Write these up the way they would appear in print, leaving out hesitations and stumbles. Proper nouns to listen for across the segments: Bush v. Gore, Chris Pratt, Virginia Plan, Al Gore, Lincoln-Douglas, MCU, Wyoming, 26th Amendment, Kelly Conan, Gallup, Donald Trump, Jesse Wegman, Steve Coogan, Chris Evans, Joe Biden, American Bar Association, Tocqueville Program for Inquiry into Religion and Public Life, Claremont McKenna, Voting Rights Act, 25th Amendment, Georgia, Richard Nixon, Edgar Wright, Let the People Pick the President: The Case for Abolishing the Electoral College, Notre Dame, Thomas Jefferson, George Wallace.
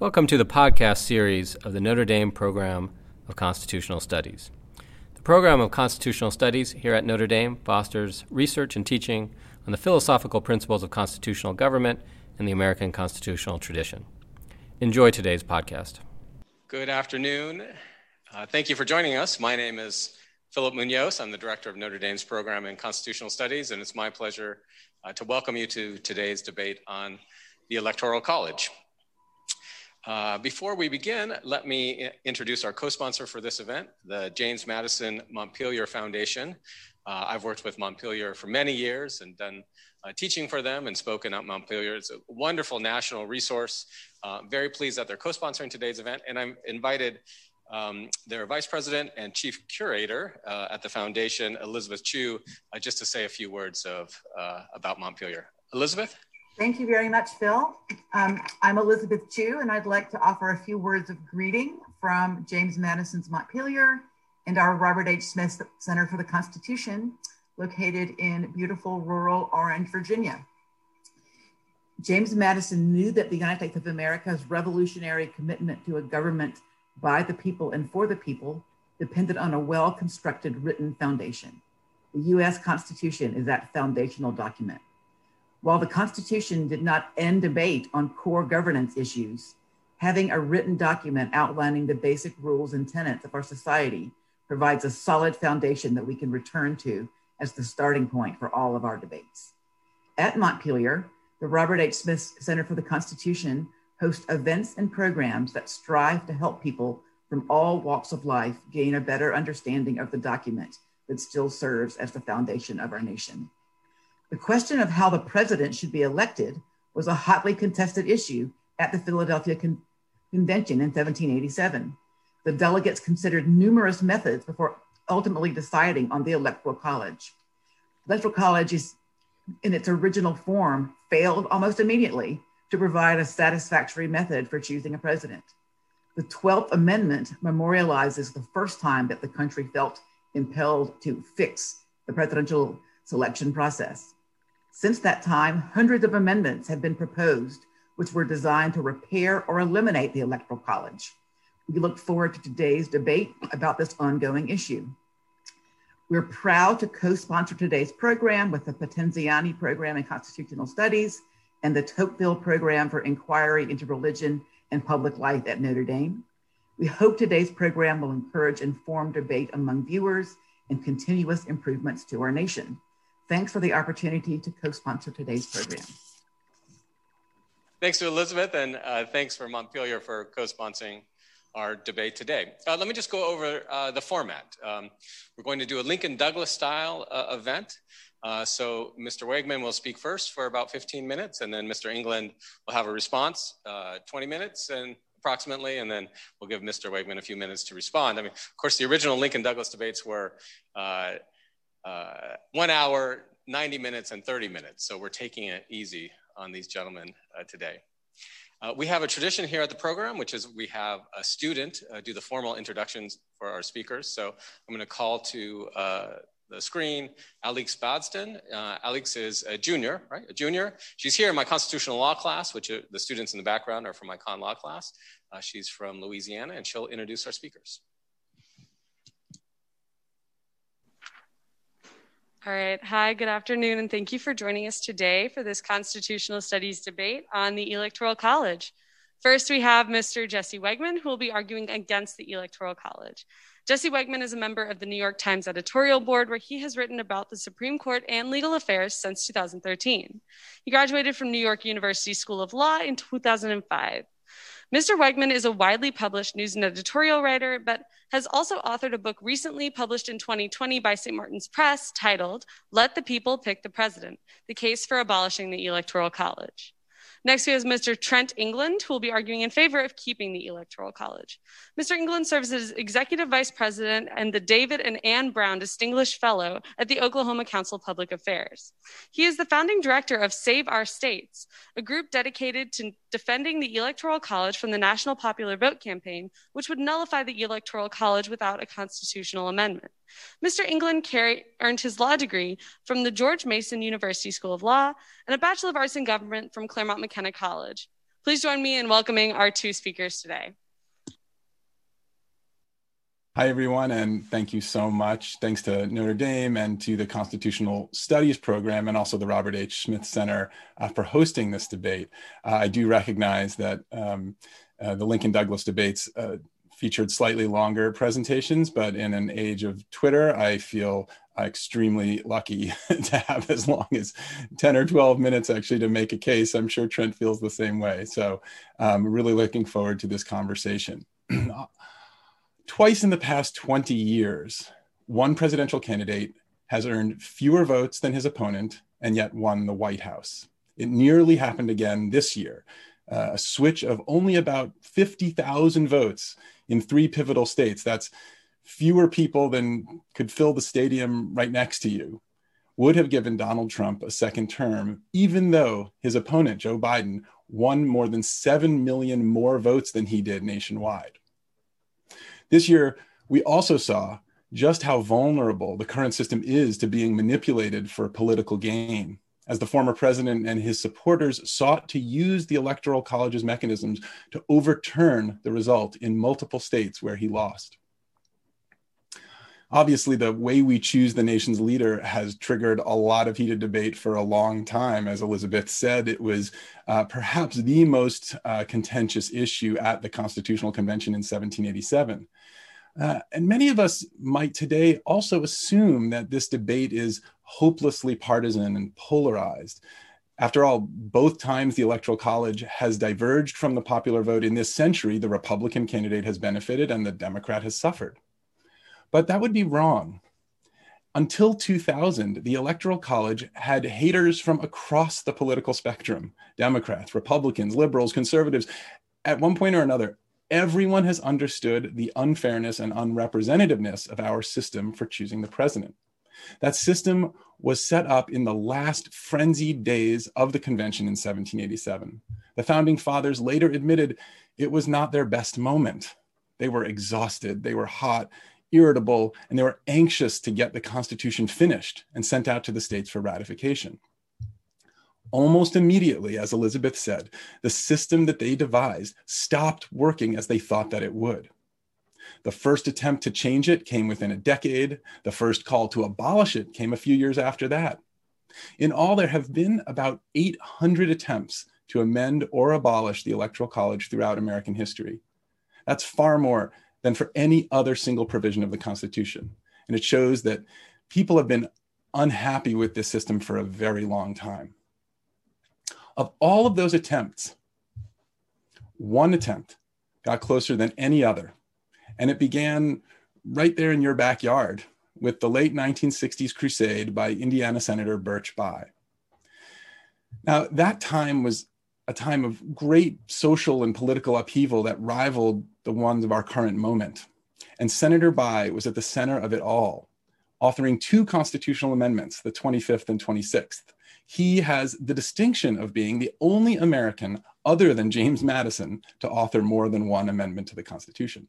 Welcome to the podcast series of the Notre Dame Program of Constitutional Studies. The Program of Constitutional Studies here at Notre Dame fosters research and teaching on the philosophical principles of constitutional government and the American constitutional tradition. Enjoy today's podcast. Good afternoon. Thank you for joining us. My name is Philip Munoz. I'm the director of Notre Dame's program in constitutional studies, and it's my pleasure to welcome you to today's debate on the Electoral College. Before we begin, let me introduce our co-sponsor for this event, the James Madison Montpelier Foundation. I've worked with Montpelier for many years and done teaching for them and spoken at Montpelier. It's a wonderful national resource. Very pleased that they're co-sponsoring today's event, and I'm invited their vice president and chief curator at the foundation, Elizabeth Chu, just to say a few words about Montpelier. Elizabeth? Thank you very much, Phil. I'm Elizabeth Chu, and I'd like to offer a few words of greeting from James Madison's Montpelier and our Robert H. Smith Center for the Constitution, located in beautiful rural Orange, Virginia. James Madison knew that the United States of America's revolutionary commitment to a government by the people and for the people depended on a well-constructed written foundation. The U.S. Constitution is that foundational document. While the Constitution did not end debate on core governance issues, having a written document outlining the basic rules and tenets of our society provides a solid foundation that we can return to as the starting point for all of our debates. At Montpelier, the Robert H. Smith Center for the Constitution host events and programs that strive to help people from all walks of life gain a better understanding of the document that still serves as the foundation of our nation. The question of how the president should be elected was a hotly contested issue at the Philadelphia Convention in 1787. The delegates considered numerous methods before ultimately deciding on the Electoral College. Electoral College is, in its original form, failed almost immediately to provide a satisfactory method for choosing a president. The 12th Amendment memorializes the first time that the country felt impelled to fix the presidential selection process. Since that time, hundreds of amendments have been proposed, which were designed to repair or eliminate the Electoral College. We look forward to today's debate about this ongoing issue. We're proud to co-sponsor today's program with the Patenziani Program in Constitutional Studies and the Tocqueville Program for Inquiry into Religion and Public Life at Notre Dame. We hope today's program will encourage informed debate among viewers and continuous improvements to our nation. Thanks for the opportunity to co-sponsor today's program. Thanks to Elizabeth, and thanks for Montpelier for co-sponsoring our debate today. Let me just go over the format. We're going to do a Lincoln-Douglas style event. So Mr. Wegman will speak first for about 15 minutes, and then Mr. England will have a response, 20 minutes and approximately, and then we'll give Mr. Wegman a few minutes to respond. I mean, of course, the original Lincoln-Douglas debates were 1 hour, 90 minutes, and 30 minutes. So we're taking it easy on these gentlemen today. We have a tradition here at the program, which is we have a student do the formal introductions for our speakers. So I'm going to call to the screen, Alex Badston. Alex is a junior, right? A junior. She's here in my constitutional law class, which the students in the background are from my con law class. She's from Louisiana, and she'll introduce our speakers. All right. Hi, good afternoon, and thank you for joining us today for this constitutional studies debate on the Electoral College. First, we have Mr. Jesse Wegman, who will be arguing against the Electoral College. Jesse Wegman is a member of the New York Times editorial board, where he has written about the Supreme Court and legal affairs since 2013. He graduated from New York University School of Law in 2005. Mr. Wegman is a widely published news and editorial writer, but has also authored a book recently published in 2020 by St. Martin's Press titled, Let the People Pick the President, The Case for Abolishing the Electoral College. Next, we have Mr. Trent England, who will be arguing in favor of keeping the Electoral College. Mr. England serves as Executive Vice President and the David and Ann Brown Distinguished Fellow at the Oklahoma Council of Public Affairs. He is the founding director of Save Our States, a group dedicated to defending the Electoral College from the National Popular Vote campaign, which would nullify the Electoral College without a constitutional amendment. Mr. England earned his law degree from the George Mason University School of Law and a Bachelor of Arts in Government from Claremont McKenna College. Please join me in welcoming our two speakers today. Hi, everyone, and thank you so much. Thanks to Notre Dame and to the Constitutional Studies Program and also the Robert H. Smith Center for hosting this debate. I do recognize that the Lincoln-Douglas debates featured slightly longer presentations, but in an age of Twitter, I feel extremely lucky to have as long as 10 or 12 minutes actually to make a case. I'm sure Trent feels the same way. So I'm really looking forward to this conversation. Twice in the past 20 years, one presidential candidate has earned fewer votes than his opponent and yet won the White House. It nearly happened again this year. A switch of only about 50,000 votes in three pivotal states. That's fewer people than could fill the stadium right next to you, would have given Donald Trump a second term, even though his opponent, Joe Biden, won more than 7 million more votes than he did nationwide. This year, we also saw just how vulnerable the current system is to being manipulated for political gain, as the former president and his supporters sought to use the Electoral College's mechanisms to overturn the result in multiple states where he lost. Obviously, the way we choose the nation's leader has triggered a lot of heated debate for a long time. As Elizabeth said, it was perhaps the most contentious issue at the Constitutional Convention in 1787. And many of us might today also assume that this debate is hopelessly partisan and polarized. After all, both times the Electoral College has diverged from the popular vote in this century, the Republican candidate has benefited and the Democrat has suffered. But that would be wrong. Until 2000, the Electoral College had haters from across the political spectrum, Democrats, Republicans, liberals, conservatives. At one point or another, everyone has understood the unfairness and unrepresentativeness of our system for choosing the president. That system was set up in the last frenzied days of the convention in 1787. The founding fathers later admitted it was not their best moment. They were exhausted, they were hot, irritable, and they were anxious to get the Constitution finished and sent out to the states for ratification. Almost immediately, as Elizabeth said, the system that they devised stopped working as they thought that it would. The first attempt to change it came within a decade. The first call to abolish it came a few years after that. In all, there have been about 800 attempts to amend or abolish the Electoral College throughout American history. That's far more than for any other single provision of the Constitution. And it shows that people have been unhappy with this system for a very long time. Of all of those attempts, one attempt got closer than any other. And it began right there in your backyard with the late 1960s crusade by Indiana Senator Birch Bayh. Now, that time was a time of great social and political upheaval that rivaled the ones of our current moment. And Senator Bayh was at the center of it all, authoring two constitutional amendments, the 25th and 26th. He has the distinction of being the only American other than James Madison to author more than one amendment to the Constitution.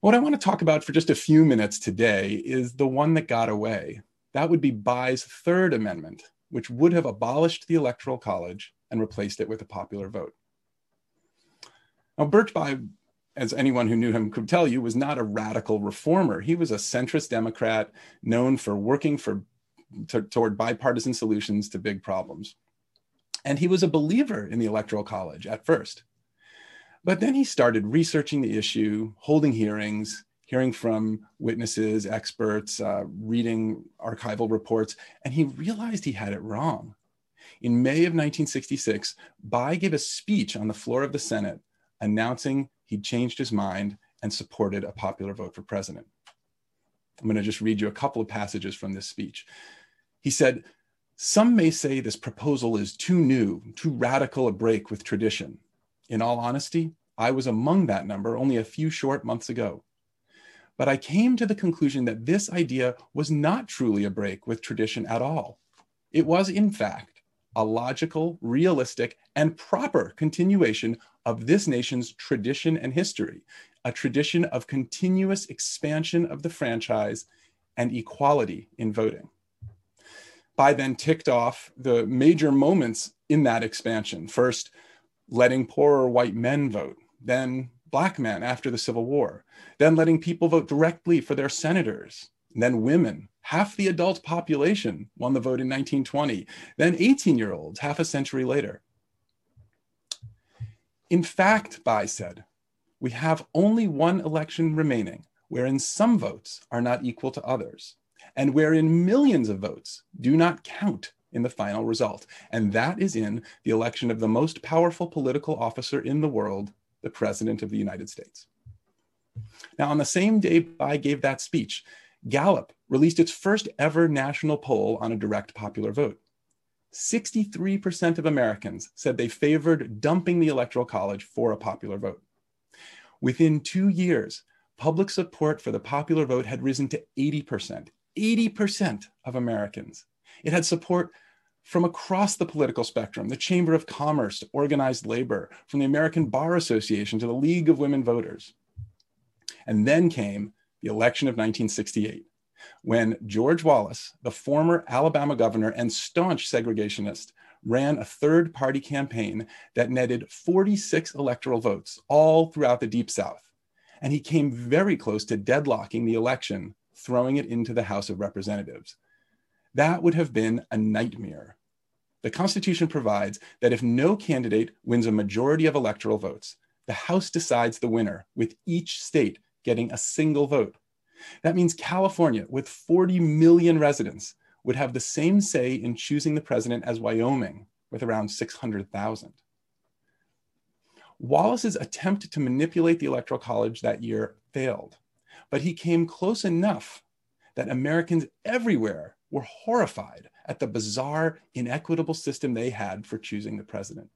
What I want to talk about for just a few minutes today is the one that got away. That would be Bayh's third amendment, which would have abolished the Electoral College and replaced it with a popular vote. Now, Birch Bayh, as anyone who knew him could tell you, was not a radical reformer. He was a centrist Democrat known for working toward bipartisan solutions to big problems. And he was a believer in the Electoral College at first. But then he started researching the issue, holding hearings, hearing from witnesses, experts, reading archival reports, and he realized he had it wrong. In May of 1966, Bayh gave a speech on the floor of the Senate announcing he'd changed his mind and supported a popular vote for president. I'm going to just read you a couple of passages from this speech. He said, "Some may say this proposal is too new, too radical a break with tradition. In all honesty, I was among that number only a few short months ago. But I came to the conclusion that this idea was not truly a break with tradition at all. It was, in fact, a logical, realistic, and proper continuation of this nation's tradition and history, a tradition of continuous expansion of the franchise and equality in voting." Bayh then ticked off the major moments in that expansion. First, letting poorer white men vote, then black men after the Civil War, then letting people vote directly for their senators, then women. Half the adult population won the vote in 1920, then 18-year-olds half a century later. In fact, Bayh said, we have only one election remaining wherein some votes are not equal to others and wherein millions of votes do not count in the final result. And that is in the election of the most powerful political officer in the world, the President of the United States. Now, on the same day Bayh gave that speech, Gallup released its first ever national poll on a direct popular vote. 63% of Americans said they favored dumping the Electoral College for a popular vote. Within 2 years, public support for the popular vote had risen to 80%, 80% of Americans. It had support from across the political spectrum, the Chamber of Commerce to organized labor, from the American Bar Association to the League of Women Voters. And then came the election of 1968, when George Wallace, the former Alabama governor and staunch segregationist, ran a third-party campaign that netted 46 electoral votes all throughout the Deep South. And he came very close to deadlocking the election, throwing it into the House of Representatives. That would have been a nightmare. The Constitution provides that if no candidate wins a majority of electoral votes, the House decides the winner, with each state getting a single vote. That means California, with 40 million residents, would have the same say in choosing the president as Wyoming, with around 600,000. Wallace's attempt to manipulate the Electoral College that year failed, but he came close enough that Americans everywhere were horrified at the bizarre, inequitable system they had for choosing the president.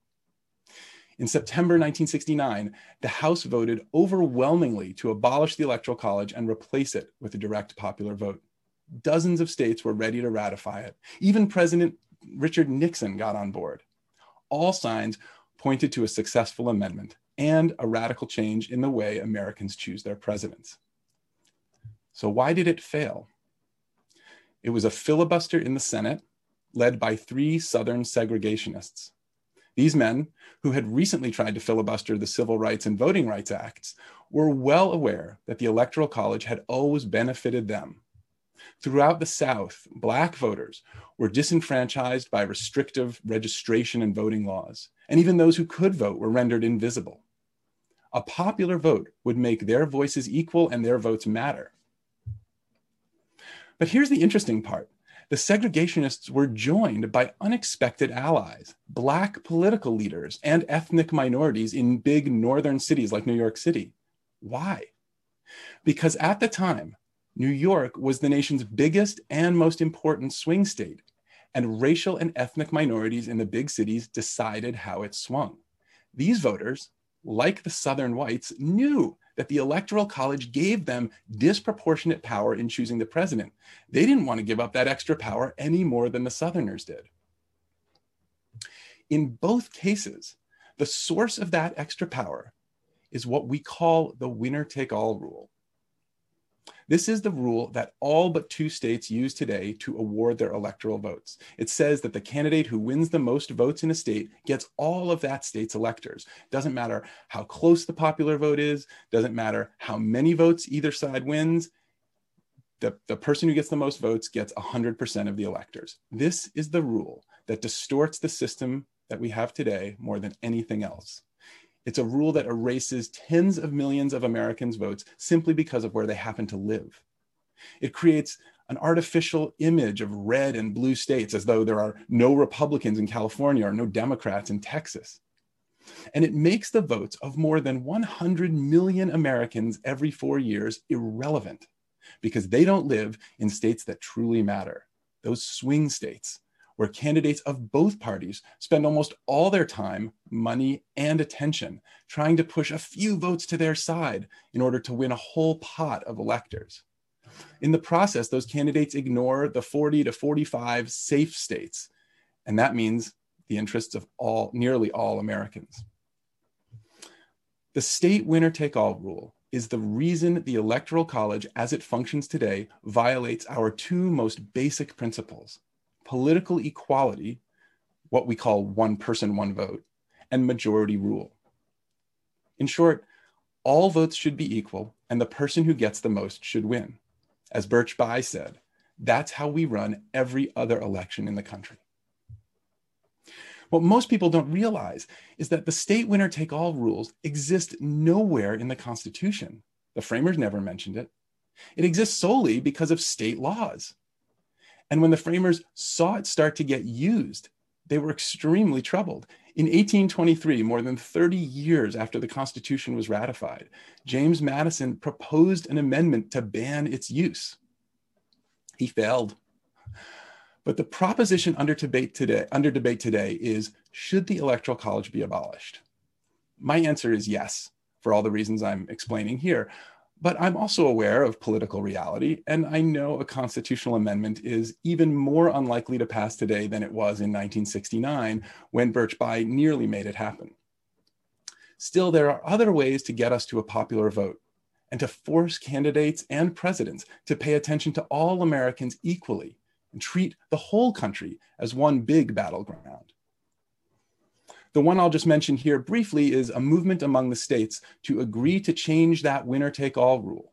In September 1969, the House voted overwhelmingly to abolish the Electoral College and replace it with a direct popular vote. Dozens of states were ready to ratify it. Even President Richard Nixon got on board. All signs pointed to a successful amendment and a radical change in the way Americans choose their presidents. So why did it fail? It was a filibuster in the Senate led by three Southern segregationists. These men, who had recently tried to filibuster the Civil Rights and Voting Rights Acts, were well aware that the Electoral College had always benefited them. Throughout the South, Black voters were disenfranchised by restrictive registration and voting laws, and even those who could vote were rendered invisible. A popular vote would make their voices equal and their votes matter. But here's the interesting part. The segregationists were joined by unexpected allies, Black political leaders and ethnic minorities in big northern cities like New York City. Why? Because at the time, New York was the nation's biggest and most important swing state, and racial and ethnic minorities in the big cities decided how it swung. These voters, like the Southern whites, knew that the Electoral College gave them disproportionate power in choosing the president. They didn't want to give up that extra power any more than the Southerners did. In both cases, the source of that extra power is what we call the winner-take-all rule. This is the rule that all but two states use today to award their electoral votes. It says that the candidate who wins the most votes in a state gets all of that state's electors. Doesn't matter how close the popular vote is, doesn't matter how many votes either side wins, the person who gets the most votes gets 100% of the electors. This is the rule that distorts the system that we have today more than anything else. It's a rule that erases tens of millions of Americans' votes simply because of where they happen to live. It creates an artificial image of red and blue states, as though there are no Republicans in California or no Democrats in Texas. And it makes the votes of more than 100 million Americans every 4 years irrelevant, because they don't live in states that truly matter, those swing states, where candidates of both parties spend almost all their time, money, and attention trying to push a few votes to their side in order to win a whole pot of electors. In the process, those candidates ignore the 40 to 45 safe states, and that means the interests of nearly all Americans. The state winner-take-all rule is the reason the Electoral College, as it functions today, violates our two most basic principles: political equality, what we call one person, one vote, and majority rule. In short, all votes should be equal, and the person who gets the most should win. As Birch Bayh said, that's how we run every other election in the country. What most people don't realize is that the state winner-take-all rules exist nowhere in the Constitution. The framers never mentioned it. It exists solely because of state laws. And when the framers saw it start to get used, they were extremely troubled. In 1823, more than 30 years after the Constitution was ratified, James Madison proposed an amendment to ban its use. He failed. But the proposition under debate today is, should the Electoral College be abolished? My answer is yes, for all the reasons I'm explaining here. But I'm also aware of political reality, and I know a constitutional amendment is even more unlikely to pass today than it was in 1969, when Birch Bayh nearly made it happen. Still, there are other ways to get us to a popular vote, and to force candidates and presidents to pay attention to all Americans equally, and treat the whole country as one big battleground. The one I'll just mention here briefly is a movement among the states to agree to change that winner-take-all rule.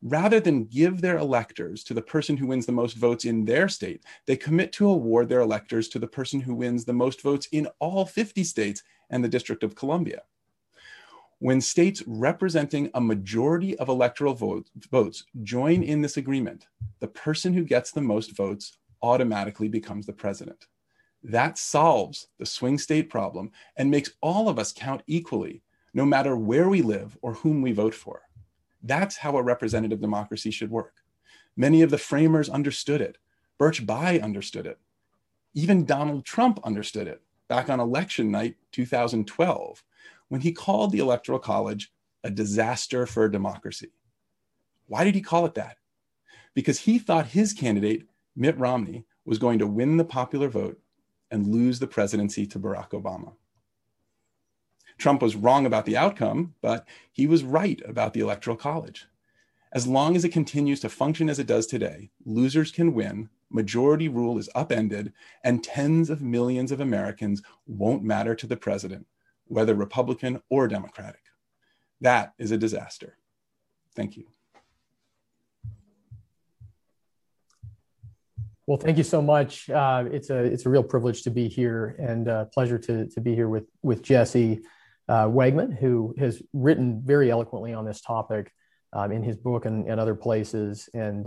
Rather than give their electors to the person who wins the most votes in their state, they commit to award their electors to the person who wins the most votes in all 50 states and the District of Columbia. When states representing a majority of electoral votes join in this agreement, the person who gets the most votes automatically becomes the president. That solves the swing state problem and makes all of us count equally, no matter where we live or whom we vote for. That's how a representative democracy should work. Many of the framers understood it. Birch Bayh understood it. Even Donald Trump understood it back on election night 2012, when he called the Electoral College a disaster for democracy. Why did he call it that? Because he thought his candidate, Mitt Romney, was going to win the popular vote and lose the presidency to Barack Obama. Trump was wrong about the outcome, but he was right about the Electoral College. As long as it continues to function as it does today, losers can win, majority rule is upended, and tens of millions of Americans won't matter to the president, whether Republican or Democratic. That is a disaster. Thank you. Well, thank you so much. It's a real privilege to be here, and a pleasure to be here with Jesse Wegman, who has written very eloquently on this topic in his book and other places. And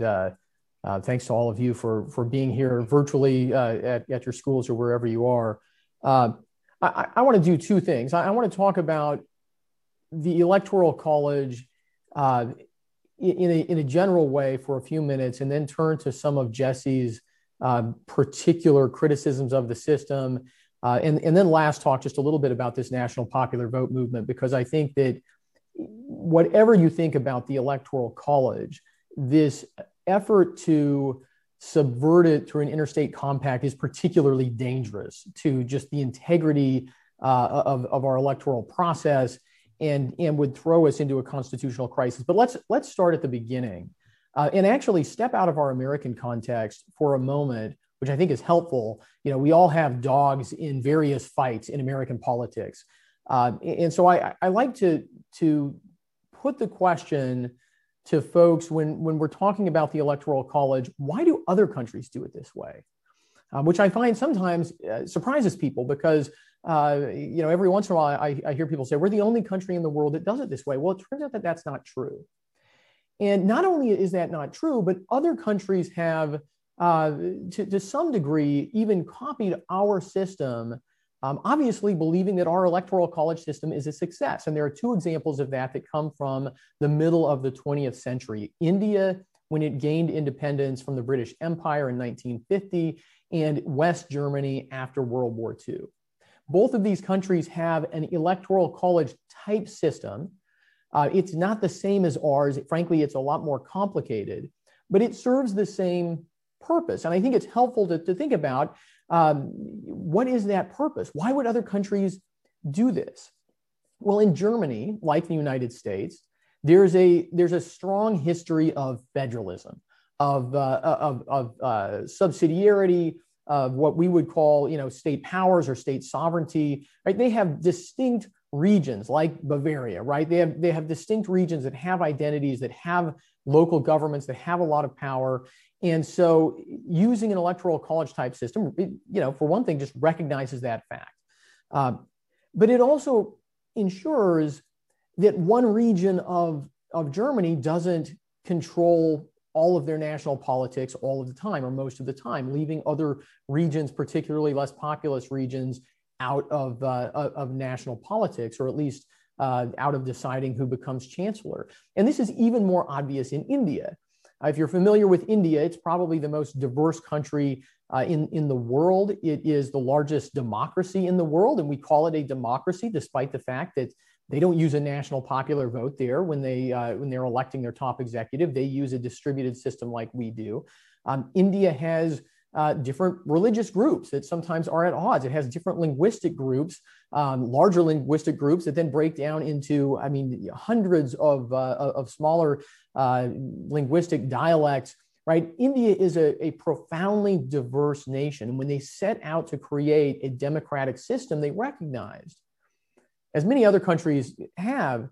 thanks to all of you for being here virtually at your schools or wherever you are. I want to do two things. I want to talk about the Electoral College in a general way for a few minutes, and then turn to some of Jesse's particular criticisms of the system. And then last, talk just a little bit about this national popular vote movement, because I think that whatever you think about the Electoral College, this effort to subvert it through an interstate compact is particularly dangerous to just the integrity of our electoral process, and would throw us into a constitutional crisis. But let's start at the beginning and actually step out of our American context for a moment, which I think is helpful. You know, we all have dogs in various fights in American politics. And so I like to put the question to folks when we're talking about the Electoral College, why do other countries do it this way? Which I find sometimes surprises people, because you know, every once in a while I hear people say, we're the only country in the world that does it this way. Well, it turns out that that's not true. And not only is that not true, but other countries have, to some degree, even copied our system, obviously believing that our Electoral College system is a success. And there are two examples of that that come from the middle of the 20th century. India, when it gained independence from the British Empire in 1950, and West Germany after World War II. Both of these countries have an Electoral College type system. It's not the same as ours. Frankly, it's a lot more complicated, but it serves the same purpose. And I think it's helpful to think about what is that purpose? Why would other countries do this? Well, in Germany, like the United States, there's a strong history of federalism, of subsidiarity, of what we would call, you know, state powers or state sovereignty, right? They have distinct regions like Bavaria, right? They have distinct regions that have identities, that have local governments, that have a lot of power. And so using an electoral college type system, it, you know, for one thing, just recognizes that fact. But it also ensures that one region of Germany doesn't control all of their national politics all of the time or most of the time, leaving other regions, particularly less populous regions, out of national politics, or at least out of deciding who becomes chancellor. And this is even more obvious in India. If you're familiar with India, it's probably the most diverse country in the world. It is the largest democracy in the world, and we call it a democracy despite the fact that they don't use a national popular vote there when they're electing their top executive. They use a distributed system like we do. India has different religious groups that sometimes are at odds. It has different linguistic groups, larger linguistic groups that then break down into, I mean, hundreds of smaller linguistic dialects, right? India is a profoundly diverse nation. And when they set out to create a democratic system, they recognized, as many other countries have,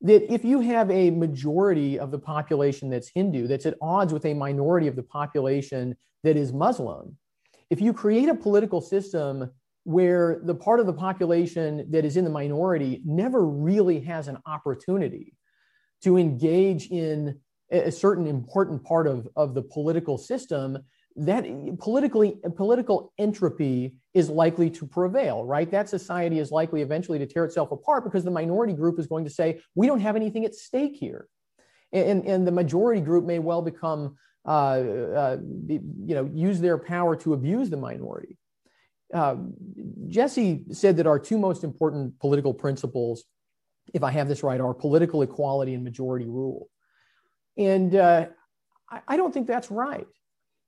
that if you have a majority of the population that's Hindu, that's at odds with a minority of the population that is Muslim, if you create a political system where the part of the population that is in the minority never really has an opportunity to engage in a certain important part of the political system, that political entropy is likely to prevail, right? That society is likely eventually to tear itself apart because the minority group is going to say, we don't have anything at stake here. And the majority group may well become, use their power to abuse the minority. Jesse said that our two most important political principles, if I have this right, are political equality and majority rule. And I don't think that's right.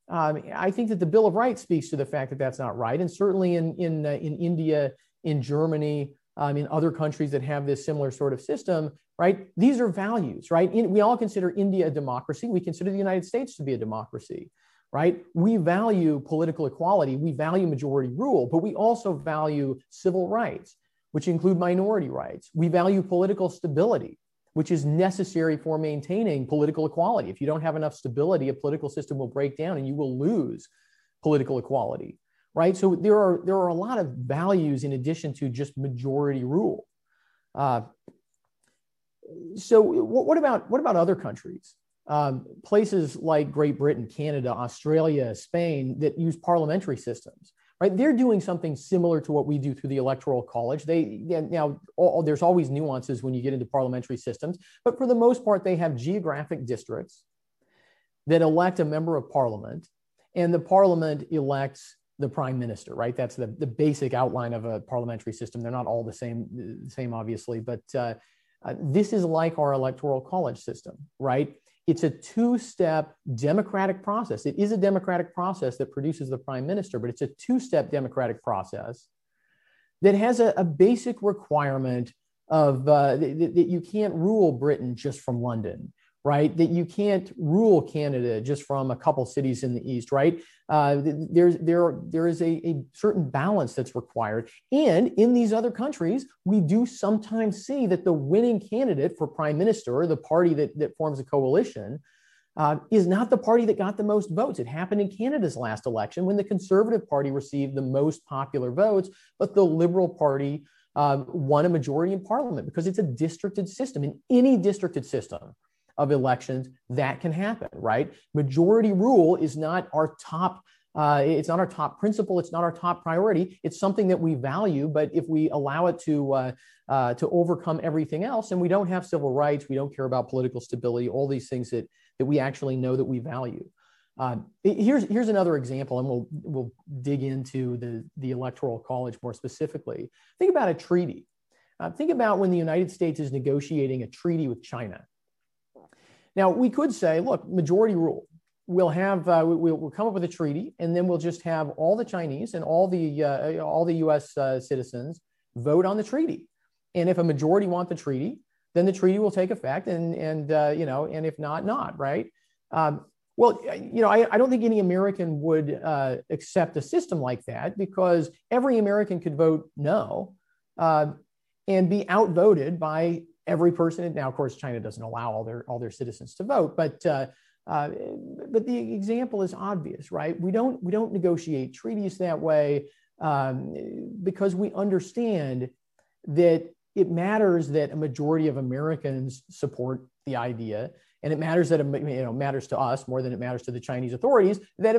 I think that the Bill of Rights speaks to the fact that that's not right. And certainly in India, in Germany, in other countries that have this similar sort of system, right? These are values, right? We all consider India a democracy. We consider the United States to be a democracy, right? We value political equality. We value majority rule, but we also value civil rights, which include minority rights. We value political stability, which is necessary for maintaining political equality. If you don't have enough stability, a political system will break down and you will lose political equality, right? So there are a lot of values in addition to just majority rule. So what about other countries? Places like Great Britain, Canada, Australia, Spain that use parliamentary systems, right? They're doing something similar to what we do through the Electoral College. There's always nuances when you get into parliamentary systems, but for the most part, they have geographic districts that elect a member of parliament, and the parliament elects the prime minister, right? That's the basic outline of a parliamentary system. They're not all the same obviously, but this is like our Electoral College system, right? It's a two-step democratic process. It is a democratic process that produces the prime minister, but it's a two-step democratic process that has a basic requirement of that you can't rule Britain just from London, right? That you can't rule Canada just from a couple cities in the East, right? There is a certain balance that's required. And in these other countries, we do sometimes see that the winning candidate for prime minister, or the party that forms a coalition, is not the party that got the most votes. It happened in Canada's last election when the Conservative Party received the most popular votes, but the Liberal Party won a majority in parliament because it's a districted system. In any districted system of elections, that can happen, right? Majority rule is not our top, it's not our top principle, it's not our top priority. It's something that we value, but if we allow it to overcome everything else, and we don't have civil rights, we don't care about political stability, all these things that we actually know that we value. Here's another example, and we'll dig into the Electoral College more specifically. Think about a treaty. Think about when the United States is negotiating a treaty with China. Now, we could say, look, majority rule, we'll come up with a treaty, and then we'll just have all the Chinese and all the US citizens vote on the treaty. And if a majority want the treaty, then the treaty will take effect, and if not, right? Well, you know, I don't think any American would accept a system like that, because every American could vote no and be outvoted by every person. And now, of course, China doesn't allow all their citizens to vote, but the example is obvious, right? We don't negotiate treaties that way because we understand that it matters that a majority of Americans support the idea. And it matters that, you know, matters to us more than it matters to the Chinese authorities that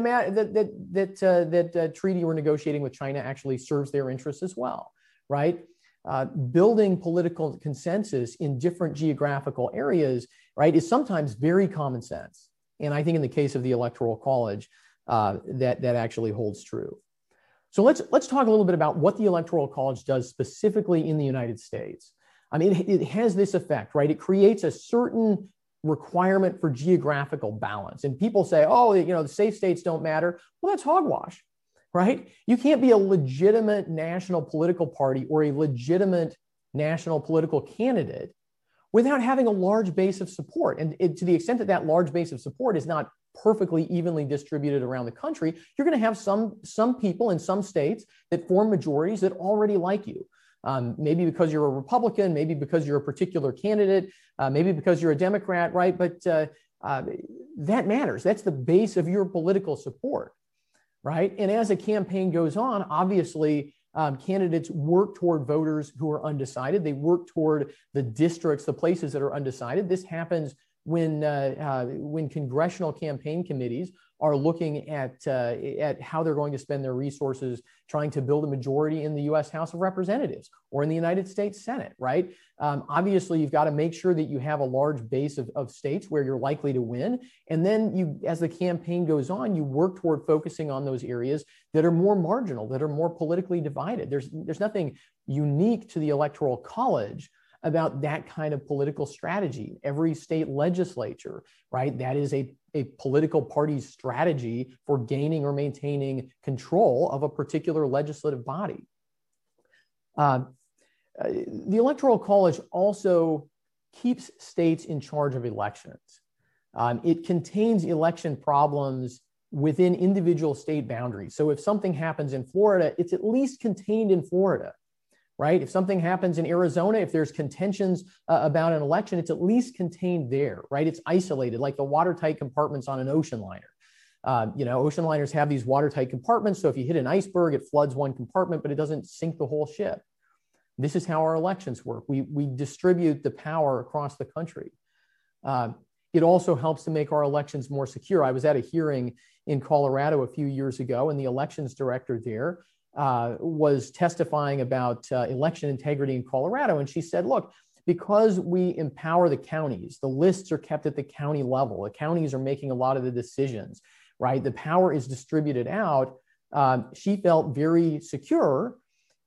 that treaty we're negotiating with China actually serves their interests as well, right? Building political consensus in different geographical areas, right, is sometimes very common sense. And I think in the case of the Electoral College, that actually holds true. So let's talk a little bit about what the Electoral College does specifically in the United States. I mean, it has this effect, right? It creates a certain requirement for geographical balance. And people say, oh, you know, the safe states don't matter. Well, that's hogwash, right? You can't be a legitimate national political party or a legitimate national political candidate without having a large base of support. And to the extent that that large base of support is not perfectly evenly distributed around the country, you're going to have some people in some states that form majorities that already like you. Maybe because you're a Republican, maybe because you're a particular candidate, maybe because you're a Democrat, right? But that matters. That's the base of your political support, right? And as a campaign goes on, obviously, candidates work toward voters who are undecided. They work toward the districts, the places that are undecided. This happens when congressional campaign committees are looking at how they're going to spend their resources trying to build a majority in the U.S. House of Representatives or in the United States Senate, right? Obviously, you've got to make sure that you have a large base of states where you're likely to win. And then you, as the campaign goes on, you work toward focusing on those areas that are more marginal, that are more politically divided. There's nothing unique to the Electoral College about that kind of political strategy. Every state legislature, right? That is a political party's strategy for gaining or maintaining control of a particular legislative body. The Electoral College also keeps states in charge of elections. It contains election problems within individual state boundaries. So if something happens in Florida, it's at least contained in Florida, right? If something happens in Arizona, if there's contentions about an election, it's at least contained there, right? It's isolated, like the watertight compartments on an ocean liner. You know, ocean liners have these watertight compartments. So if you hit an iceberg, it floods one compartment, but it doesn't sink the whole ship. This is how our elections work. We distribute the power across the country. It also helps to make our elections more secure. I was at a hearing in Colorado a few years ago, and the elections director there was testifying about election integrity in Colorado. And she said, look, because we empower the counties, the lists are kept at the county level. The counties are making a lot of the decisions, right? The power is distributed out. She felt very secure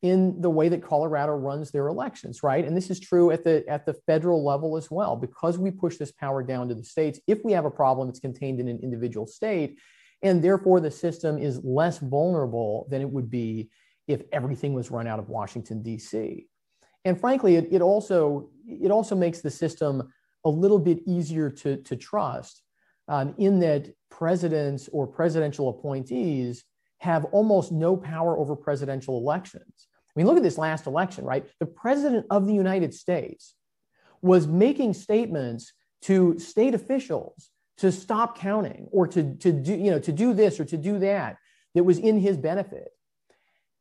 in the way that Colorado runs their elections, right? And this is true at the federal level as well. Because we push this power down to the states, if we have a problem, it's contained in an individual state. And therefore, the system is less vulnerable than it would be if everything was run out of Washington, D.C. And frankly, it also makes the system a little bit easier to trust in that presidents or presidential appointees have almost no power over presidential elections. I mean, look at this last election, right? The president of the United States was making statements to state officials to stop counting or to do this or to do that, that was in his benefit.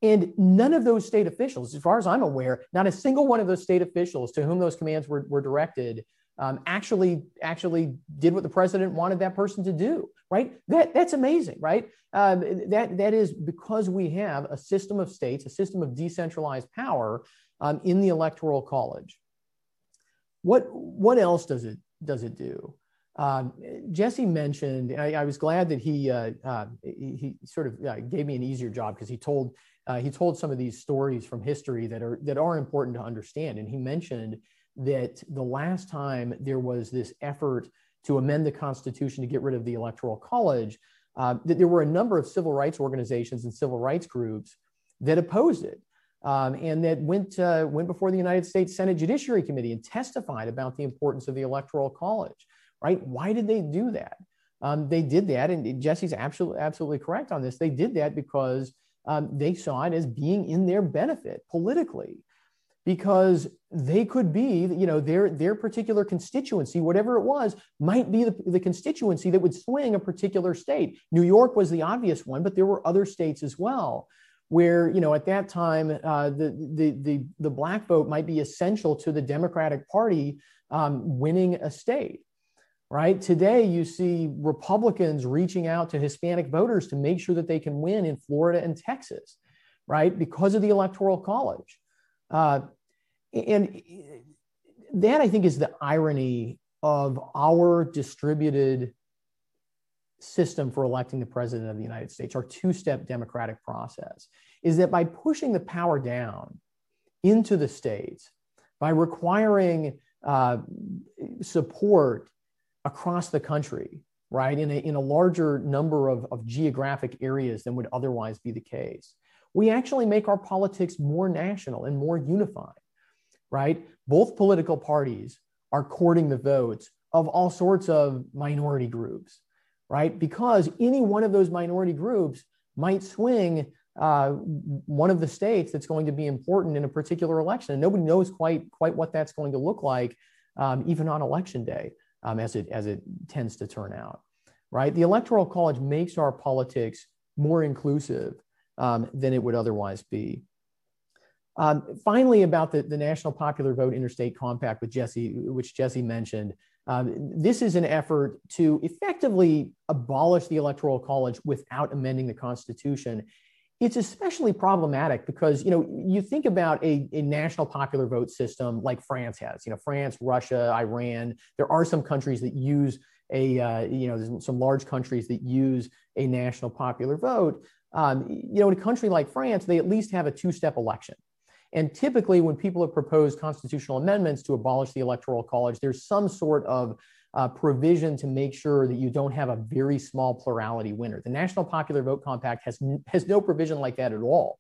And none of those state officials, as far as I'm aware, not a single one of those state officials to whom those commands were directed actually did what the president wanted that person to do, right? That's amazing, right? That is because we have a system of states, a system of decentralized power in the Electoral College. What else does it do? Jesse mentioned, I was glad that he sort of gave me an easier job because he told some of these stories from history that are important to understand. And he mentioned that the last time there was this effort to amend the Constitution to get rid of the Electoral College, that there were a number of civil rights organizations and civil rights groups that opposed it. And that went before the United States Senate Judiciary Committee and testified about the importance of the Electoral College. Right? Why did they do that? They did that, and Jesse's absolutely correct on this. They did that because they saw it as being in their benefit politically, because they could be, you know, their particular constituency, whatever it was, might be the constituency that would swing a particular state. New York was the obvious one, but there were other states as well, where, you know, at that time, the black vote might be essential to the Democratic Party winning a state. Right? Today, you see Republicans reaching out to Hispanic voters to make sure that they can win in Florida and Texas, right? Because of the Electoral College. And that, I think, is the irony of our distributed system for electing the president of the United States, our two-step democratic process, is that by pushing the power down into the states, by requiring support across the country, right, in a larger number of geographic areas than would otherwise be the case, we actually make our politics more national and more unified, right? Both political parties are courting the votes of all sorts of minority groups, right? Because any one of those minority groups might swing one of the states that's going to be important in a particular election. And nobody knows quite what that's going to look like, even on election day. As it tends to turn out, right? The Electoral College makes our politics more inclusive than it would otherwise be. Finally, about the National Popular Vote Interstate Compact, which Jesse mentioned, this is an effort to effectively abolish the Electoral College without amending the Constitution. It's especially problematic because, you know, you think about a national popular vote system like France has. You know, France, Russia, Iran. There are some countries that use some large countries that use a national popular vote. You know, in a country like France, they at least have a two-step election. And typically, when people have proposed constitutional amendments to abolish the Electoral College, there's some sort of provision to make sure that you don't have a very small plurality winner. The National Popular Vote Compact has no provision like that at all.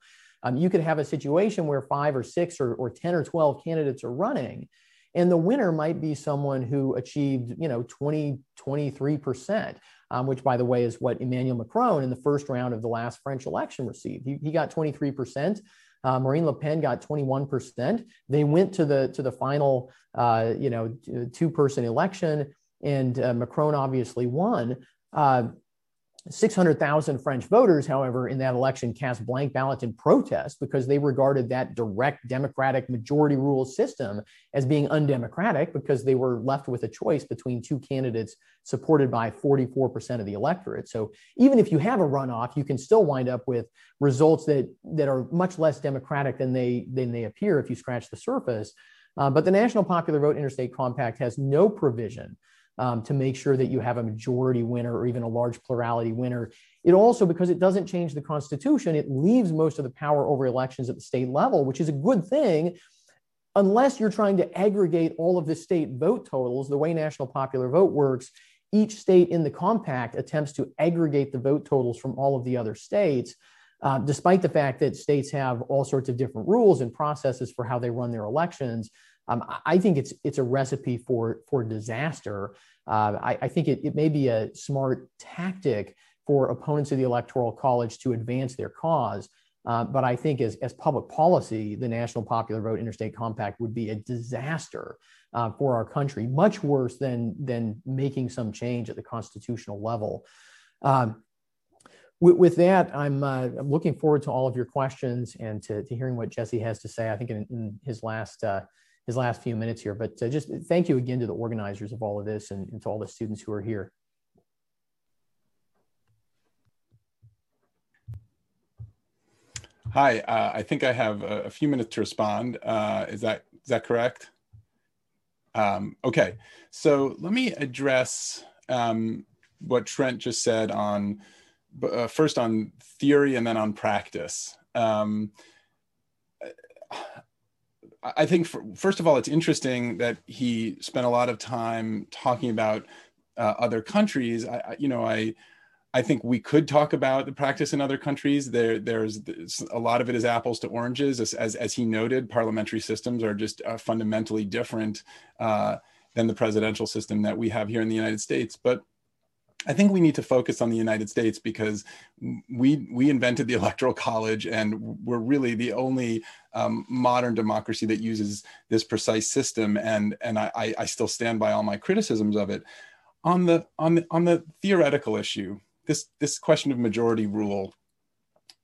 You could have a situation where 5 or 6 or 10 or 12 candidates are running, and the winner might be someone who achieved, you know, 20, 23%, which, by the way, is what Emmanuel Macron in the first round of the last French election received. He got 23%. Marine Le Pen got 21%. They went to the final, two-person election, and Macron obviously won. 600,000 French voters, however, in that election cast blank ballots in protest because they regarded that direct democratic majority rule system as being undemocratic because they were left with a choice between two candidates supported by 44% of the electorate. So even if you have a runoff, you can still wind up with results that are much less democratic than they appear if you scratch the surface. But the National Popular Vote Interstate Compact has no provision to make sure that you have a majority winner or even a large plurality winner. It also, because it doesn't change the Constitution, it leaves most of the power over elections at the state level, which is a good thing, unless you're trying to aggregate all of the state vote totals. The way National Popular Vote works, each state in the compact attempts to aggregate the vote totals from all of the other states, despite the fact that states have all sorts of different rules and processes for how they run their elections. I think it's a recipe for disaster. I think it may be a smart tactic for opponents of the Electoral College to advance their cause, but I think as public policy, the National Popular Vote Interstate Compact would be a disaster for our country, much worse than making some change at the constitutional level. With that, I'm looking forward to all of your questions and to hearing what Jesse has to say, I think in his last his last few minutes here, but just thank you again to the organizers of all of this and to all the students who are here. Hi, I think I have a few minutes to respond. Is that correct? Okay, so let me address what Trent just said on first on theory and then on practice. I think, first of all, it's interesting that he spent a lot of time talking about other countries. I think we could talk about the practice in other countries. There's a lot of it is apples to oranges. As he noted, parliamentary systems are just fundamentally different than the presidential system that we have here in the United States. But I think we need to focus on the United States because we invented the Electoral College, and we're really the only modern democracy that uses this precise system. And I still stand by all my criticisms of it. On the theoretical issue, this question of majority rule,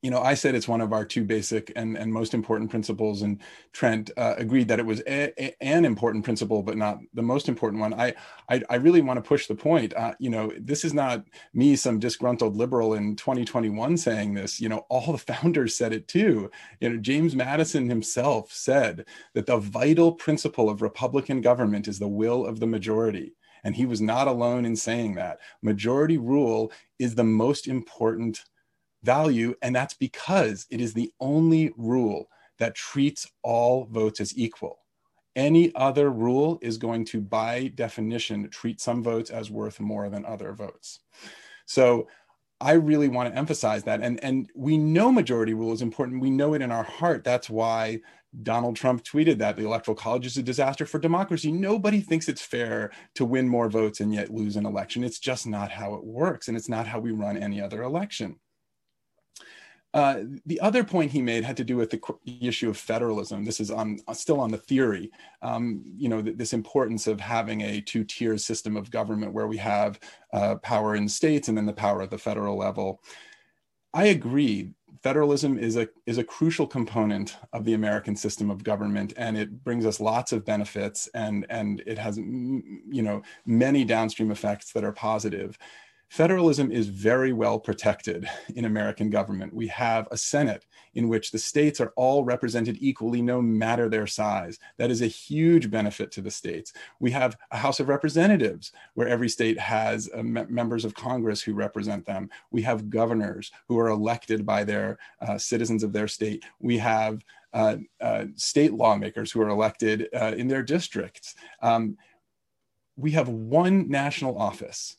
you know, I said it's one of our two basic and most important principles, and Trent agreed that it was an important principle, but not the most important one. I really want to push the point. You know, this is not me, some disgruntled liberal in 2021 saying this. You know, all the founders said it too. You know, James Madison himself said that the vital principle of Republican government is the will of the majority. And he was not alone in saying that. Majority rule is the most important value, and that's because it is the only rule that treats all votes as equal. Any other rule is going to, by definition, treat some votes as worth more than other votes. So I really want to emphasize that. And we know majority rule is important. We know it in our heart. That's why Donald Trump tweeted that the Electoral College is a disaster for democracy. Nobody thinks it's fair to win more votes and yet lose an election. It's just not how it works. And it's not how we run any other election. The other point he made had to do with the issue of federalism. This is still on the theory, you know, this importance of having a two-tier system of government where we have power in states and then the power at the federal level. I agree. Federalism is a crucial component of the American system of government, and it brings us lots of benefits, and it has, you know, many downstream effects that are positive. Federalism is very well protected in American government. We have a Senate in which the states are all represented equally, no matter their size. That is a huge benefit to the states. We have a House of Representatives where every state has members of Congress who represent them. We have governors who are elected by their citizens of their state. We have state lawmakers who are elected in their districts. We have one national office,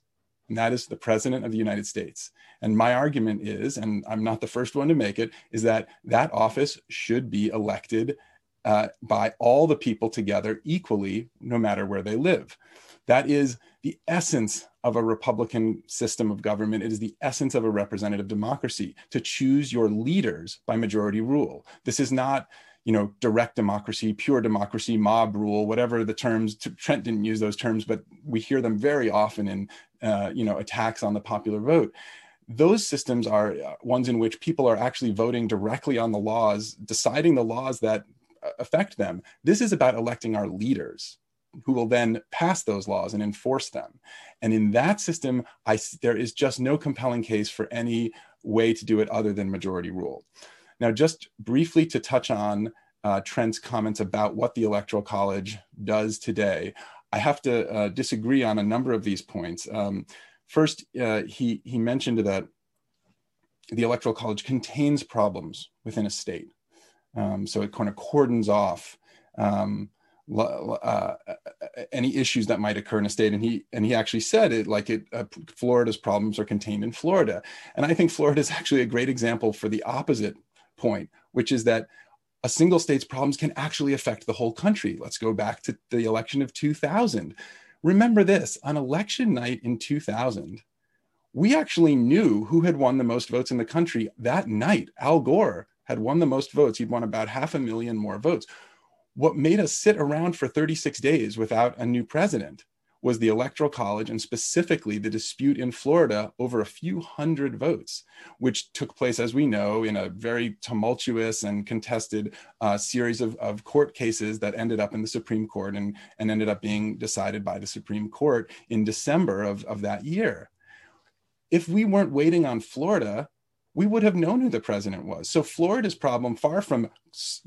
and that is the President of the United States. And my argument is, and I'm not the first one to make it, is that that office should be elected by all the people together equally, no matter where they live. That is the essence of a Republican system of government. It is the essence of a representative democracy, to choose your leaders by majority rule. This is not, you know, direct democracy, pure democracy, mob rule, whatever the terms. Trent didn't use those terms, but we hear them very often in, you know, attacks on the popular vote. Those systems are ones in which people are actually voting directly on the laws, deciding the laws that affect them. This is about electing our leaders, who will then pass those laws and enforce them. And in that system, there is just no compelling case for any way to do it other than majority rule. Now, just briefly to touch on Trent's comments about what the Electoral College does today, I have to disagree on a number of these points. First, he mentioned that the Electoral College contains problems within a state. So it kind of cordons off any issues that might occur in a state. And he actually said it like Florida's problems are contained in Florida. And I think Florida is actually a great example for the opposite point, which is that a single state's problems can actually affect the whole country. Let's go back to the election of 2000. Remember this, on election night in 2000, we actually knew who had won the most votes in the country that night. Al Gore had won the most votes. He'd won about 500,000 more votes. What made us sit around for 36 days without a new president was the Electoral College, and specifically the dispute in Florida over a few hundred votes, which took place, as we know, in a very tumultuous and contested series of court cases that ended up in the Supreme Court and ended up being decided by the Supreme Court in December of that year. If we weren't waiting on Florida, we would have known who the president was. So Florida's problem, far from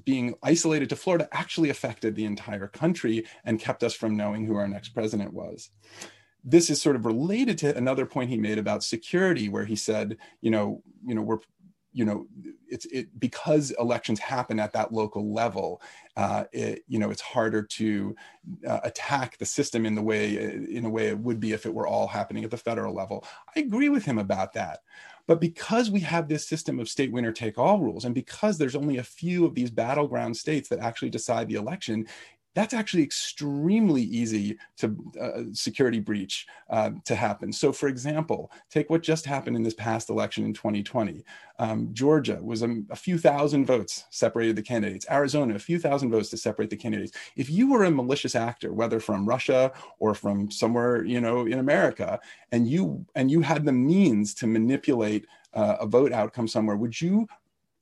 being isolated to Florida, actually affected the entire country and kept us from knowing who our next president was. This is sort of related to another point he made about security, where he said, because elections happen at that local level, it's harder to attack the system in a way it would be if it were all happening at the federal level. I agree with him about that. But because we have this system of state winner take all rules, and because there's only a few of these battleground states that actually decide the election, that's actually extremely easy to security breach to happen. So for example, take what just happened in this past election in 2020. Georgia was a few thousand votes separated the candidates. Arizona, a few thousand votes to separate the candidates. If you were a malicious actor, whether from Russia or from somewhere, you know, in America, and you had the means to manipulate a vote outcome somewhere, would you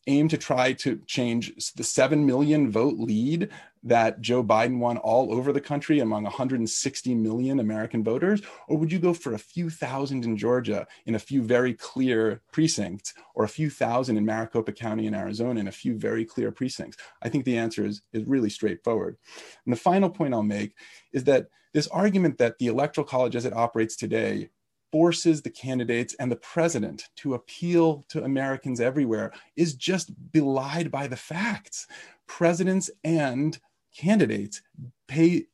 aim to try to change the 7 million vote lead that Joe Biden won all over the country among 160 million American voters? Or would you go for a few thousand in Georgia in a few very clear precincts, or a few thousand in Maricopa County in Arizona in a few very clear precincts? I think the answer is really straightforward. And the final point I'll make is that this argument that the Electoral College as it operates today forces the candidates and the president to appeal to Americans everywhere is just belied by the facts. Presidents and candidates pay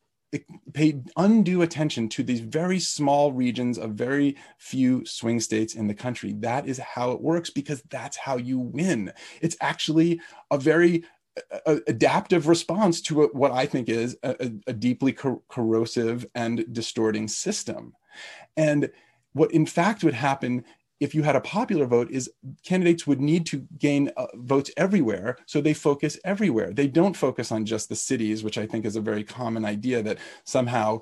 undue attention to these very small regions of very few swing states in the country. That is how it works, because that's how you win. It's actually a very adaptive response to what I think is a deeply corrosive and distorting system. And what in fact would happen if you had a popular vote is candidates would need to gain votes everywhere, so they focus everywhere. They don't focus on just the cities, which I think is a very common idea that somehow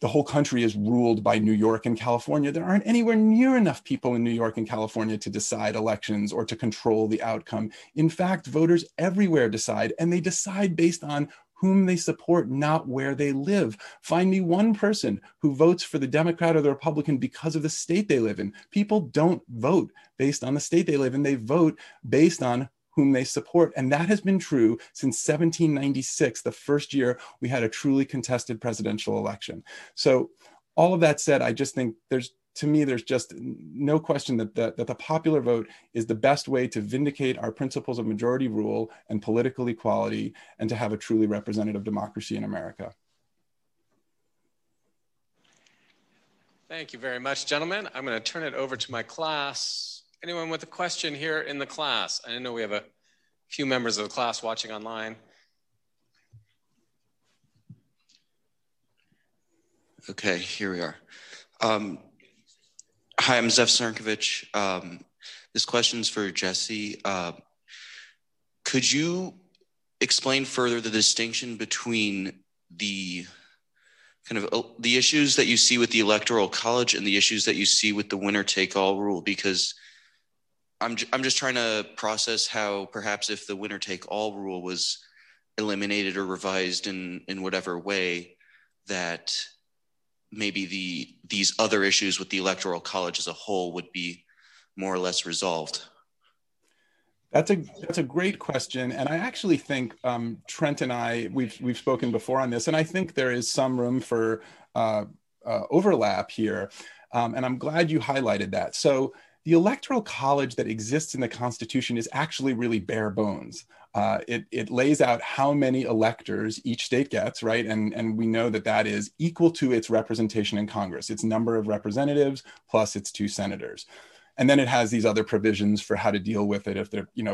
the whole country is ruled by New York and California. There aren't anywhere near enough people in New York and California to decide elections or to control the outcome. In fact, voters everywhere decide, and they decide based on whom they support, not where they live. Find me one person who votes for the Democrat or the Republican because of the state they live in. People don't vote based on the state they live in, they vote based on whom they support. And that has been true since 1796, the first year we had a truly contested presidential election. So all of that said, I just think to me, there's just no question that the popular vote is the best way to vindicate our principles of majority rule and political equality, and to have a truly representative democracy in America. Thank you very much, gentlemen. I'm going to turn it over to my class. Anyone with a question here in the class? I know we have a few members of the class watching online. Okay, here we are. Hi, I'm Zev Cernkovich. This question's for Jesse. Could you explain further the distinction between the kind of the issues that you see with the Electoral College and the issues that you see with the winner-take-all rule? Because I'm just trying to process how perhaps if the winner-take-all rule was eliminated or revised in whatever way, that maybe these other issues with the Electoral College as a whole would be more or less resolved? That's a great question. And I actually think Trent and I, we've spoken before on this, and I think there is some room for overlap here. And I'm glad you highlighted that. So the Electoral College that exists in the Constitution is actually really bare bones. It lays out how many electors each state gets, right? And we know that that is equal to its representation in Congress, its number of representatives plus its 2 senators. And then it has these other provisions for how to deal with it if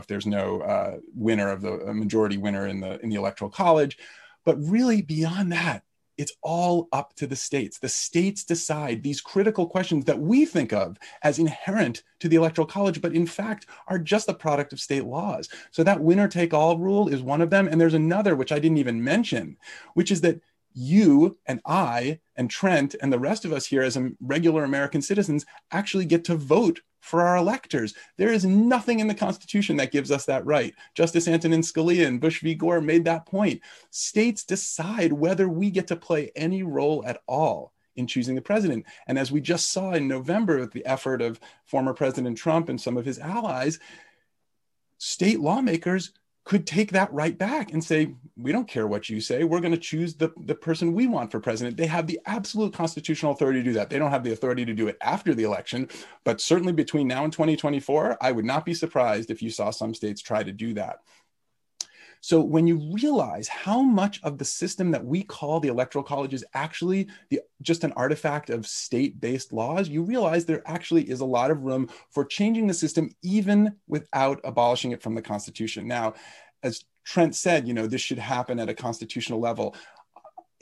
there's no winner of the majority winner in the Electoral College. But really beyond that, it's all up to the states. The states decide these critical questions that we think of as inherent to the Electoral College, but in fact are just the product of state laws. So that winner-take-all rule is one of them. And there's another, which I didn't even mention, which is that you and I and Trent and the rest of us here as regular American citizens actually get to vote for our electors. There is nothing in the Constitution that gives us that right. Justice Antonin Scalia and Bush v. Gore made that point. States decide whether we get to play any role at all in choosing the president. And as we just saw in November with the effort of former President Trump and some of his allies, state lawmakers could take that right back and say, we don't care what you say, we're gonna choose the person we want for president. They have the absolute constitutional authority to do that. They don't have the authority to do it after the election, but certainly between now and 2024, I would not be surprised if you saw some states try to do that. So when you realize how much of the system that we call the Electoral College is actually just an artifact of state-based laws, you realize there actually is a lot of room for changing the system even without abolishing it from the Constitution. Now, as Trent said, this should happen at a constitutional level.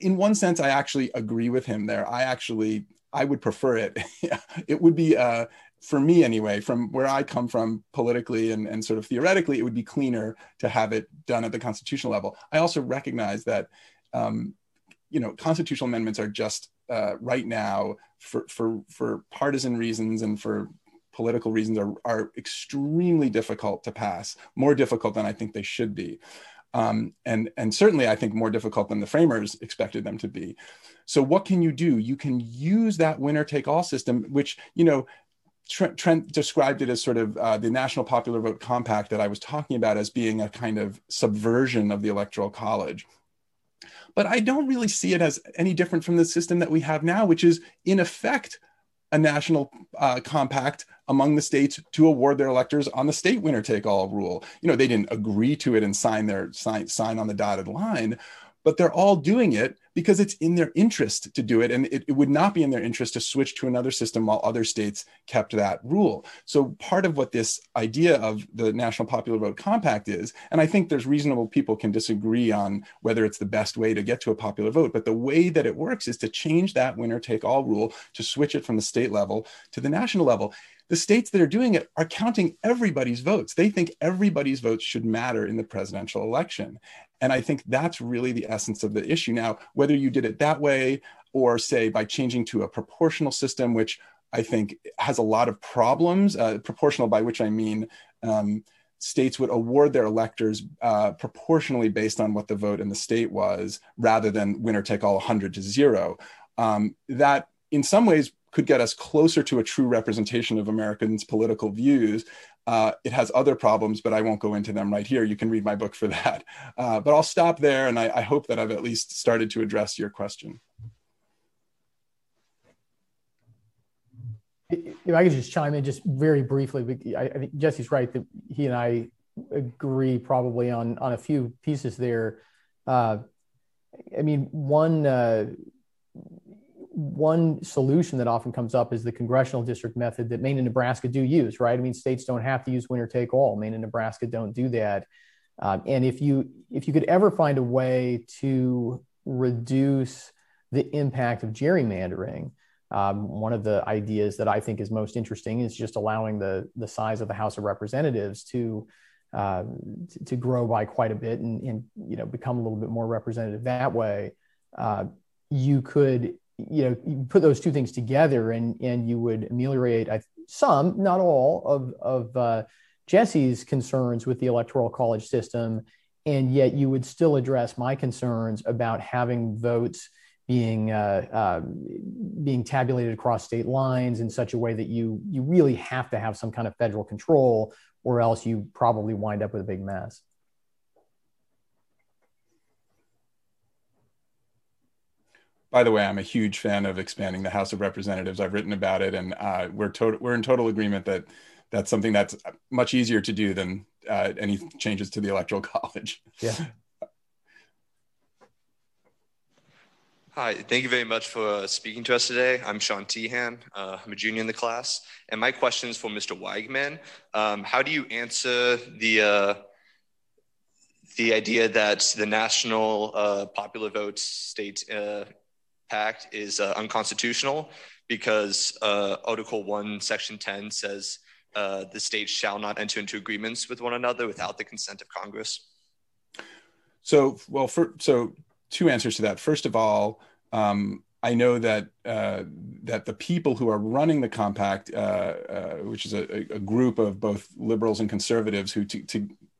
in one sense, I actually agree with him there. I would prefer it. It would be, for me anyway, from where I come from politically and sort of theoretically, it would be cleaner to have it done at the constitutional level. I also recognize that, constitutional amendments are just right now for partisan reasons and for political reasons are extremely difficult to pass, more difficult than I think they should be. And certainly I think more difficult than the framers expected them to be. So what can you do? You can use that winner take all system, which, Trent described it as sort of the National Popular Vote Compact that I was talking about as being a kind of subversion of the Electoral College. But I don't really see it as any different from the system that we have now, which is in effect a national compact among the states to award their electors on the state winner-take-all rule. They didn't agree to it and sign on the dotted line, but they're all doing it because it's in their interest to do it. And it would not be in their interest to switch to another system while other states kept that rule. So part of what this idea of the National Popular Vote Compact is, and I think there's reasonable people can disagree on whether it's the best way to get to a popular vote, but the way that it works is to change that winner take all rule, to switch it from the state level to the national level. The states that are doing it are counting everybody's votes. They think everybody's votes should matter in the presidential election. And I think that's really the essence of the issue. Now, whether you did it that way or say by changing to a proportional system, which I think has a lot of problems, proportional by which I mean states would award their electors proportionally based on what the vote in the state was, rather than winner take all 100-0. That in some ways could get us closer to a true representation of Americans' political views. It has other problems, but I won't go into them right here. You can read my book for that. But I'll stop there, and I hope that I've at least started to address your question. If I could just chime in just very briefly, I think Jesse's right that he and I agree probably on a few pieces there. One solution that often comes up is the congressional district method that Maine and Nebraska do use, right? States don't have to use winner take all. Maine and Nebraska don't do that. And if you could ever find a way to reduce the impact of gerrymandering, one of the ideas that I think is most interesting is just allowing the size of the House of Representatives to grow by quite a bit and become a little bit more representative that way. You could you put those two things together and you would ameliorate some, not all, of Jesse's concerns with the Electoral College system. And yet you would still address my concerns about having votes being tabulated across state lines in such a way that you really have to have some kind of federal control, or else you probably wind up with a big mess. By the way, I'm a huge fan of expanding the House of Representatives. I've written about it, and we're in total agreement that that's something that's much easier to do than any changes to the Electoral College. Yeah. Hi, thank you very much for speaking to us today. I'm Sean Tehan. I'm a junior in the class, and my question is for Mr. Wegman. How do you answer the idea that the National Popular Vote State Pact is unconstitutional because Article 1, Section 10 says the states shall not enter into agreements with one another without the consent of Congress? So two answers to that. First of all, I know that that the people who are running the compact, which is a group of both liberals and conservatives who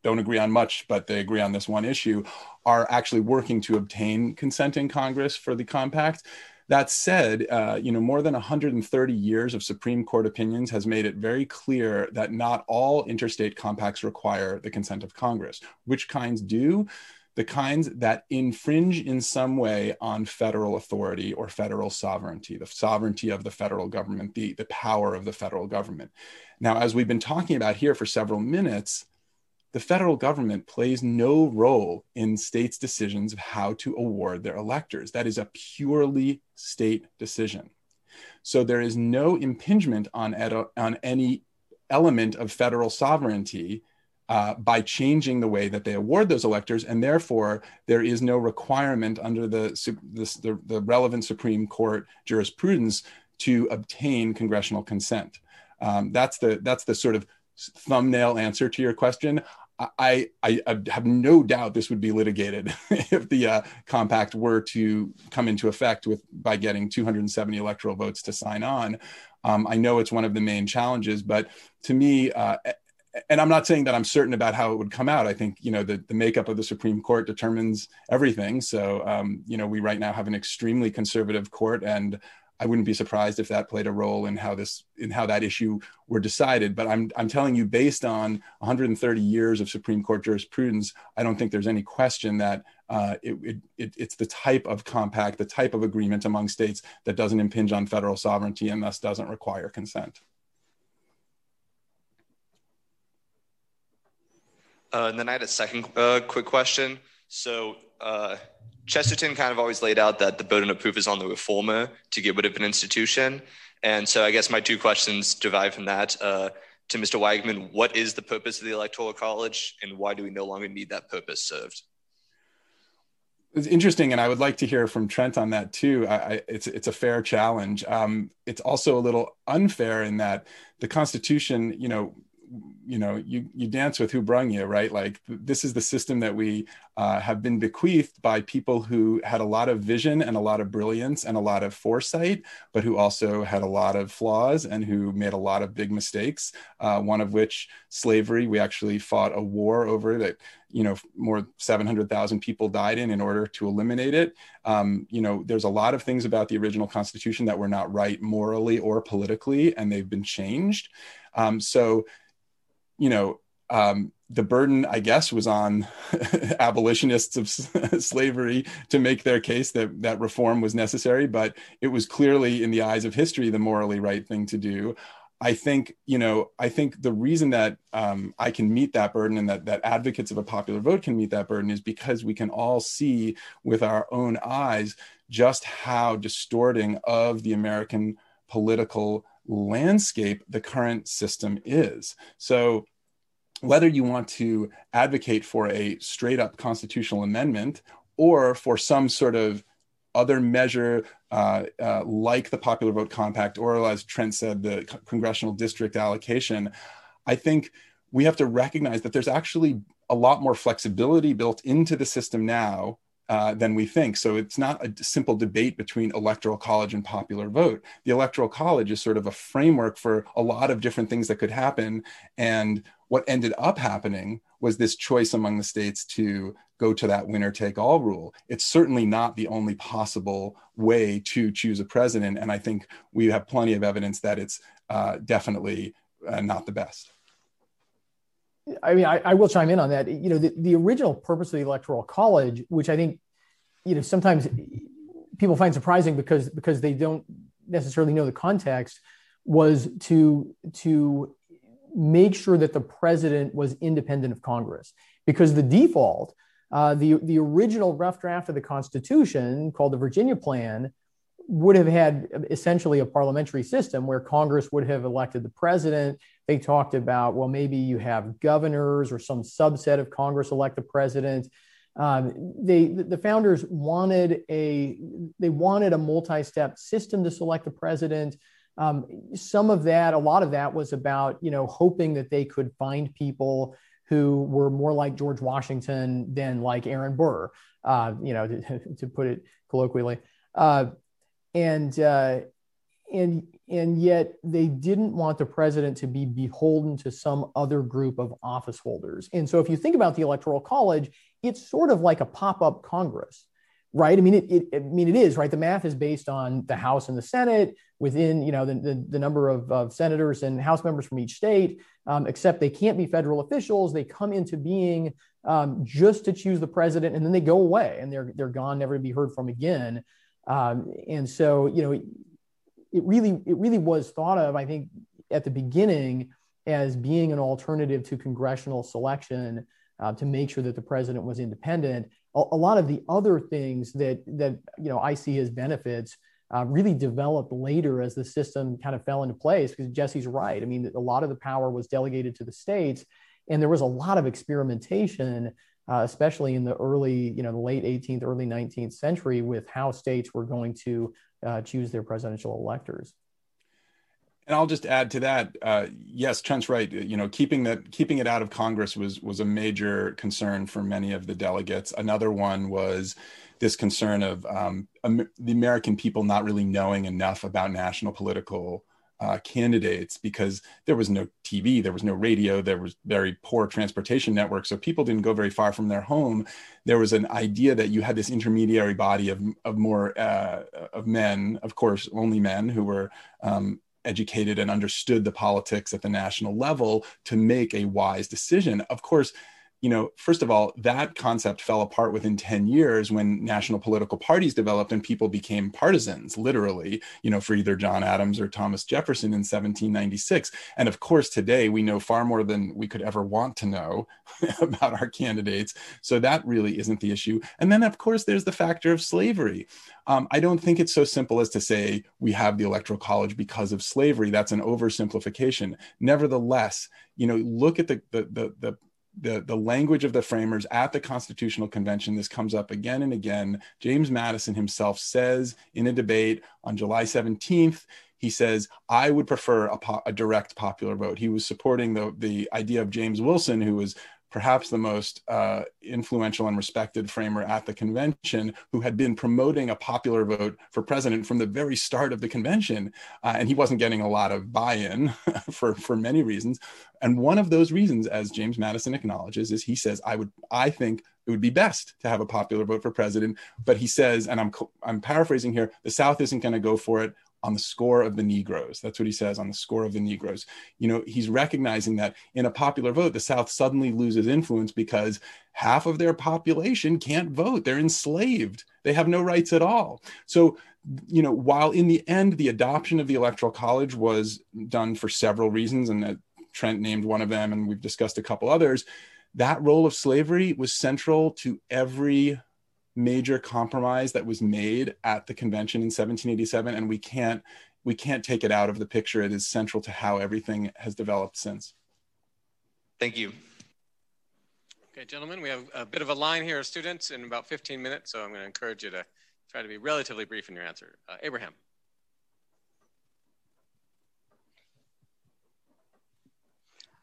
don't agree on much, but they agree on this one issue, are actually working to obtain consent in Congress for the compact. That said, more than 130 years of Supreme Court opinions has made it very clear that not all interstate compacts require the consent of Congress. Which kinds do? The kinds that infringe in some way on federal authority or federal sovereignty, the sovereignty of the federal government, the power of the federal government. Now, as we've been talking about here for several minutes, the federal government plays no role in states' decisions of how to award their electors. That is a purely state decision. So there is no impingement on any element of federal sovereignty by changing the way that they award those electors, and therefore there is no requirement under the relevant Supreme Court jurisprudence to obtain congressional consent. That's the sort of thumbnail answer to your question. I have no doubt this would be litigated if the compact were to come into effect by getting 270 electoral votes to sign on. I know it's one of the main challenges, but to me, and I'm not saying that I'm certain about how it would come out. I think, the makeup of the Supreme Court determines everything. So, we right now have an extremely conservative court, and I wouldn't be surprised if that played a role in how that issue were decided. But I'm telling you, based on 130 years of Supreme Court jurisprudence, I don't think there's any question that it's the type of compact, the type of agreement among states that doesn't impinge on federal sovereignty and thus doesn't require consent. And then I had a second quick question. So Chesterton kind of always laid out that the burden of proof is on the reformer to get rid of an institution. And so I guess my two questions derive from that. To Mr. Wegman, what is the purpose of the Electoral College, and why do we no longer need that purpose served? It's interesting, and I would like to hear from Trent on that too. It's a fair challenge. It's also a little unfair in that the Constitution, you dance with who brung you, right? Like, this is the system that we have been bequeathed by people who had a lot of vision and a lot of brilliance and a lot of foresight, but who also had a lot of flaws and who made a lot of big mistakes. One of which, slavery. We actually fought a war over that. More 700,000 people died in order to eliminate it. There's a lot of things about the original Constitution that were not right morally or politically, and they've been changed. The burden, I guess, was on abolitionists of slavery to make their case that reform was necessary, but it was clearly, in the eyes of history, the morally right thing to do. I think the reason that I can meet that burden, and that advocates of a popular vote can meet that burden, is because we can all see with our own eyes just how distorting of the American political landscape the current system is. So whether you want to advocate for a straight up constitutional amendment or for some sort of other measure like the popular vote compact, or, as Trent said, the congressional district allocation, I think we have to recognize that there's actually a lot more flexibility built into the system now than we think. So it's not a simple debate between electoral college and popular vote. The electoral college is sort of a framework for a lot of different things that could happen. And what ended up happening was this choice among the states to go to that winner take all rule. It's certainly not the only possible way to choose a president. And I think we have plenty of evidence that it's definitely not the best. I mean, I will chime in on that. The original purpose of the Electoral College, which I think, sometimes people find surprising because they don't necessarily know the context, was to make sure that the president was independent of Congress. Because the default, the original rough draft of the Constitution, called the Virginia Plan, would have had essentially a parliamentary system where Congress would have elected the president. They talked about, well, maybe you have governors or some subset of Congress elect the president. The founders wanted a multi-step system to select the president. A lot of that was about, hoping that they could find people who were more like George Washington than like Aaron Burr, to put it colloquially. And yet they didn't want the president to be beholden to some other group of office holders. And so if you think about the Electoral College, it's sort of like a pop-up Congress, right? I mean, it is, right? The math is based on the House and the Senate within, the number of senators and House members from each state, except they can't be federal officials. They come into being just to choose the president, and then they go away, and they're gone, never to be heard from again. It really was thought of, I think, at the beginning as being an alternative to congressional selection, to make sure that the president was independent. A lot of the other things that I see as benefits really developed later as the system kind of fell into place, because Jesse's right. I mean, a lot of the power was delegated to the states, And there was a lot of experimentation, especially in the early, the late 18th, early 19th century, with how states were going to choose their presidential electors. And I'll just add to that, yes, Trent's right. Keeping it out of Congress was a major concern for many of the delegates. Another one was this concern of the American people not really knowing enough about national political candidates, because there was no TV, there was no radio, there was very poor transportation network. So people didn't go very far from their home. There was an idea that you had this intermediary body of men, of course, only men who were educated and understood the politics at the national level to make a wise decision. Of course, first of all, that concept fell apart within 10 years when national political parties developed and people became partisans, literally, for either John Adams or Thomas Jefferson in 1796. And of course, today we know far more than we could ever want to know about our candidates. So that really isn't the issue. And then, of course, there's the factor of slavery. I don't think it's so simple as to say we have the Electoral College because of slavery. That's an oversimplification. Nevertheless, look at the language of the framers at the Constitutional Convention. This comes up again and again. James Madison himself says in a debate on July 17th, he says, I would prefer a direct popular vote. He was supporting the idea of James Wilson, who was perhaps the most influential and respected framer at the convention, who had been promoting a popular vote for president from the very start of the convention. And he wasn't getting a lot of buy-in for many reasons. And one of those reasons, as James Madison acknowledges, is he says, I think it would be best to have a popular vote for president. But he says, and I'm paraphrasing here, the South isn't gonna go for it on the score of the Negroes. That's what he says, on the score of the Negroes. He's recognizing that in a popular vote, the South suddenly loses influence because half of their population can't vote. They're enslaved. They have no rights at all. So, while in the end, the adoption of the Electoral College was done for several reasons, and that Trent named one of them, and we've discussed a couple others, that role of slavery was central to every major compromise that was made at the convention in 1787, and we can't take it out of the picture. It is central to how everything has developed since. Thank you. Okay, gentlemen, we have a bit of a line here of students in about 15 minutes, so I'm going to encourage you to try to be relatively brief in your answer. Abraham.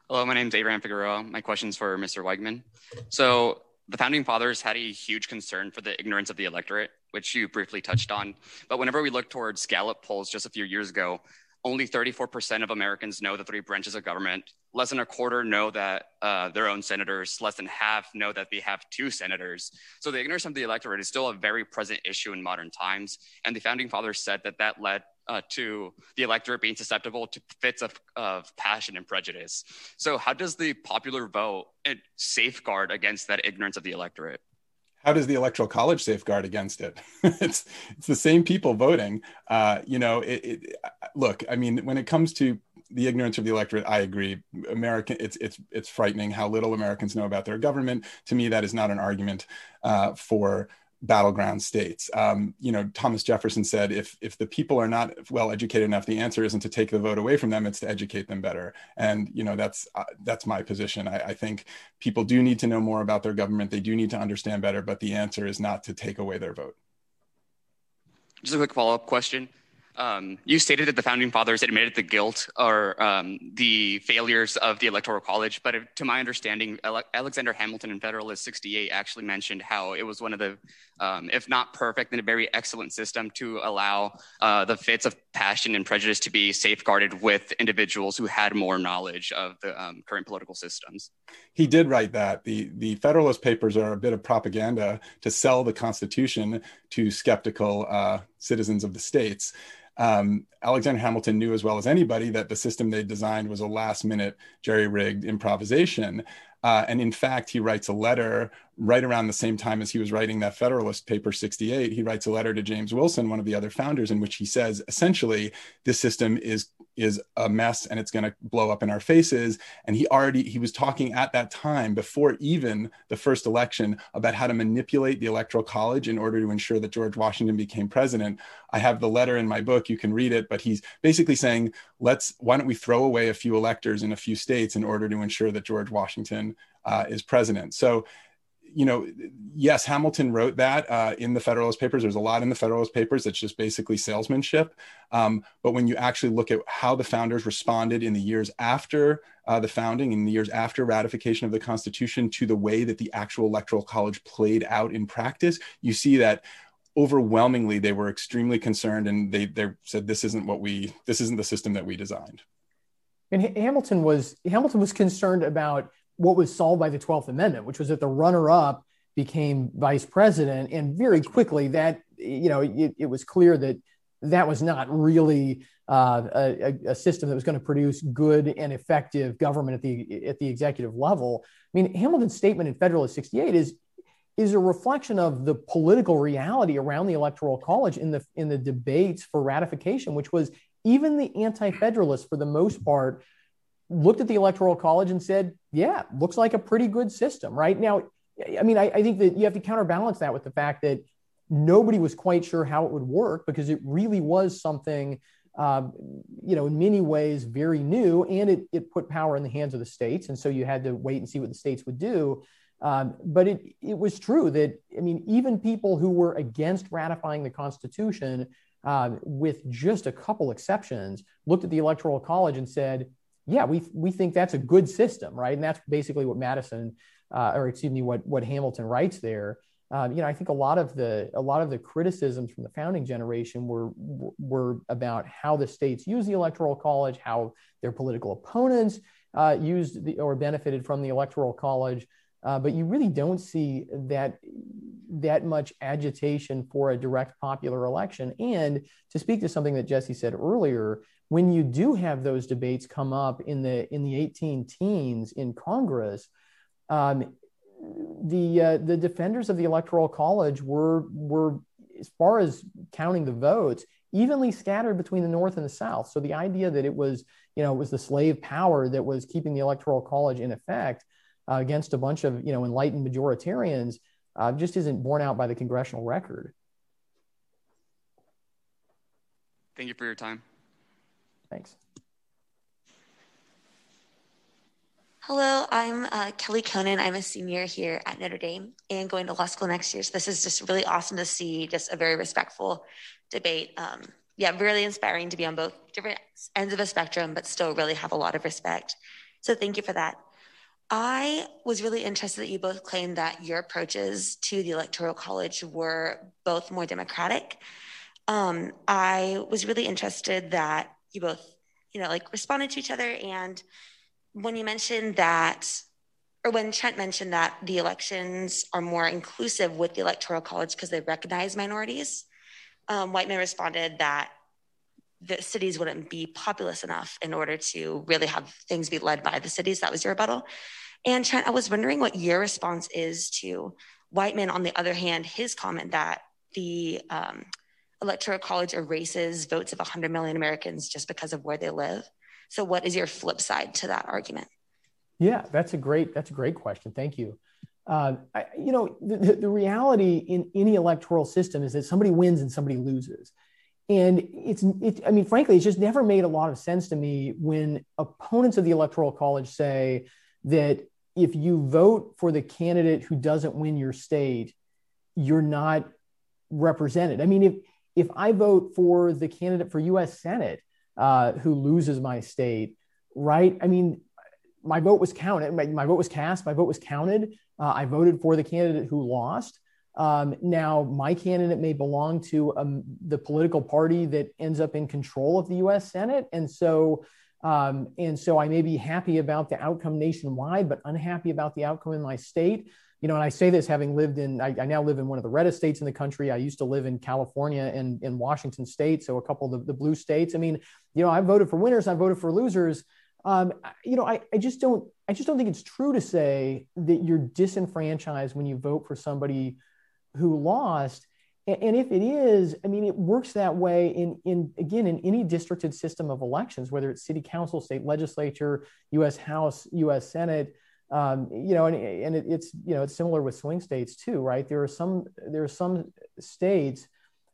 Hello, my name is Abraham Figueroa. My question's for Mr. Wegman. So, the founding fathers had a huge concern for the ignorance of the electorate, which you briefly touched on. But whenever we look towards Gallup polls just a few years ago, only 34% of Americans know the three branches of government. Less than a quarter know that their own senators. Less than half know that they have two senators. So the ignorance of the electorate is still a very present issue in modern times. And the founding fathers said that led to the electorate being susceptible to fits of passion and prejudice. So how does the popular vote safeguard against that ignorance of the electorate? How does the Electoral College safeguard against it? It's the same people voting. Look, I mean, when it comes to the ignorance of the electorate, I agree. It's frightening how little Americans know about their government. To me, that is not an argument for battleground states. Thomas Jefferson said, if the people are not well educated enough, the answer isn't to take the vote away from them, it's to educate them better. And that's my position. I think people do need to know more about their government. They do need to understand better, but the answer is not to take away their vote. Just a quick follow-up question. You stated that the founding fathers admitted the guilt or the failures of the Electoral College, but to my understanding, Alexander Hamilton in Federalist 68 actually mentioned how it was one of the, if not perfect, then a very excellent system to allow the fits of passion and prejudice to be safeguarded with individuals who had more knowledge of the current political systems. He did write that. The Federalist Papers are a bit of propaganda to sell the Constitution to skeptical citizens of the states. Alexander Hamilton knew as well as anybody that the system they designed was a last-minute jerry-rigged improvisation. And in fact, he writes a letter right around the same time as he was writing that Federalist Paper 68. He writes a letter to James Wilson, one of the other founders, in which he says, essentially, this system is is a mess and it's going to blow up in our faces. And he was talking at that time, before even the first election, about how to manipulate the Electoral College in order to ensure that George Washington became president. I have the letter in my book, you can read it, but he's basically saying, why don't we throw away a few electors in a few states in order to ensure that George Washington is president. So, you know, yes, Hamilton wrote that in the Federalist Papers. There's a lot in the Federalist Papers that's just basically salesmanship. But when you actually look at how the founders responded in the years after the founding, in the years after ratification of the Constitution, to the way that the actual Electoral College played out in practice, you see that overwhelmingly they were extremely concerned, and they said, this isn't the system that we designed. And Hamilton was concerned about what was solved by the 12th Amendment, which was that the runner-up became vice president. And very quickly that, you know, it was clear that that was not really a system that was going to produce good and effective government at the executive level. I mean, Hamilton's statement in Federalist 68 is a reflection of the political reality around the Electoral College in the debates for ratification, which was even the anti-federalists, for the most part, looked at the Electoral College and said, yeah, looks like a pretty good system right now. I mean, I think that you have to counterbalance that with the fact that nobody was quite sure how it would work, because it really was something, you know, in many ways very new, and it put power in the hands of the states. And so you had to wait and see what the states would do. But it was true that, I mean, even people who were against ratifying the Constitution, with just a couple exceptions, looked at the Electoral College and said, yeah, we think that's a good system, right? And that's basically what what Hamilton writes there. You know, I think a lot of the criticisms from the founding generation were about how the states used the Electoral College, how their political opponents used or benefited from the Electoral College. But you really don't see that much agitation for a direct popular election. And to speak to something that Jesse said earlier, when you do have those debates come up in the 18 teens in Congress, the defenders of the Electoral College were, as far as counting the votes, evenly scattered between the North and the South. So the idea that it was the slave power that was keeping the Electoral College in effect against a bunch of, you know, enlightened majoritarians just isn't borne out by the congressional record. Thank you for your time. Thanks. Hello, I'm Kelly Conan. I'm a senior here at Notre Dame and going to law school next year. So this is just really awesome to see, just a very respectful debate. Really inspiring to be on both different ends of a spectrum, but still really have a lot of respect. So thank you for that. I was really interested that you both claimed that your approaches to the Electoral College were both more democratic. I was really interested that you both, you know, like responded to each other. And when you mentioned that, or when Trent mentioned that the elections are more inclusive with the Electoral College because they recognize minorities, Whiteman responded that the cities wouldn't be populous enough in order to really have things be led by the cities. That was your rebuttal. And Trent, I was wondering what your response is to Whiteman, on the other hand, his comment that the Electoral College erases votes of 100 million Americans just because of where they live. So what is your flip side to that argument? Yeah, that's a great question. Thank you. The reality in any electoral system is that somebody wins and somebody loses. And frankly, it's just never made a lot of sense to me when opponents of the Electoral College say that if you vote for the candidate who doesn't win your state, you're not represented. I mean, if I vote for the candidate for U.S. Senate who loses my state, right? I mean, my vote was counted. My vote was cast. My vote was counted. I voted for the candidate who lost. Now, my candidate may belong to the political party that ends up in control of the U.S. Senate. And so I may be happy about the outcome nationwide, but unhappy about the outcome in my state. You know, and I say this having lived I now live in one of the reddest states in the country. I used to live in California and in Washington state. So a couple of the blue states. I mean, you know, I voted for winners. I voted for losers. I just don't think it's true to say that you're disenfranchised when you vote for somebody who lost. And if it is, I mean, it works that way in any districted system of elections, whether it's city council, state legislature, U.S. House, U.S. Senate, it's similar with swing states too, right? There are some states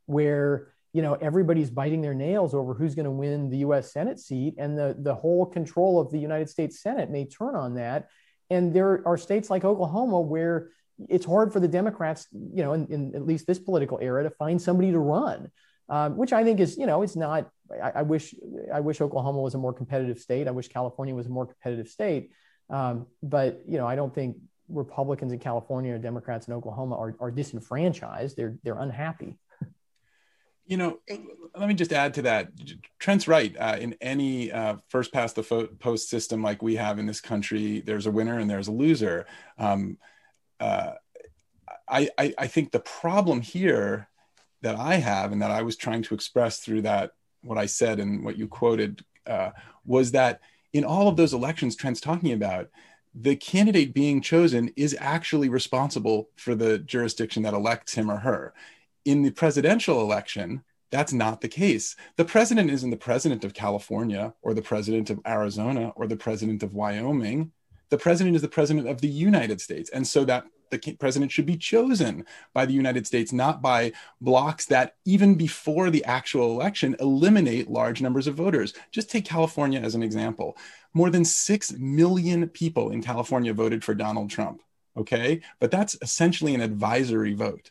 where, everybody's biting their nails over who's going to win the U.S. Senate seat, and the whole control of the United States Senate may turn on that. And there are states like Oklahoma where it's hard for the Democrats, in at least this political era, to find somebody to run, which I think is, it's not. I wish Oklahoma was a more competitive state. I wish California was a more competitive state. But I don't think Republicans in California or Democrats in Oklahoma are disenfranchised. They're unhappy. Let me just add to that. Trent's right. In any first past the post system like we have in this country, there's a winner and there's a loser. I think the problem here that I have, and that I was trying to express through that, what I said and what you quoted, was that in all of those elections Trent's talking about, the candidate being chosen is actually responsible for the jurisdiction that elects him or her. In the presidential election, that's not the case. The president isn't the president of California or the president of Arizona or the president of Wyoming. The president is the president of the United States. And so that the president should be chosen by the United States, not by blocks that even before the actual election eliminate large numbers of voters. Just take California as an example. More than 6 million people in California voted for Donald Trump, okay? But that's essentially an advisory vote,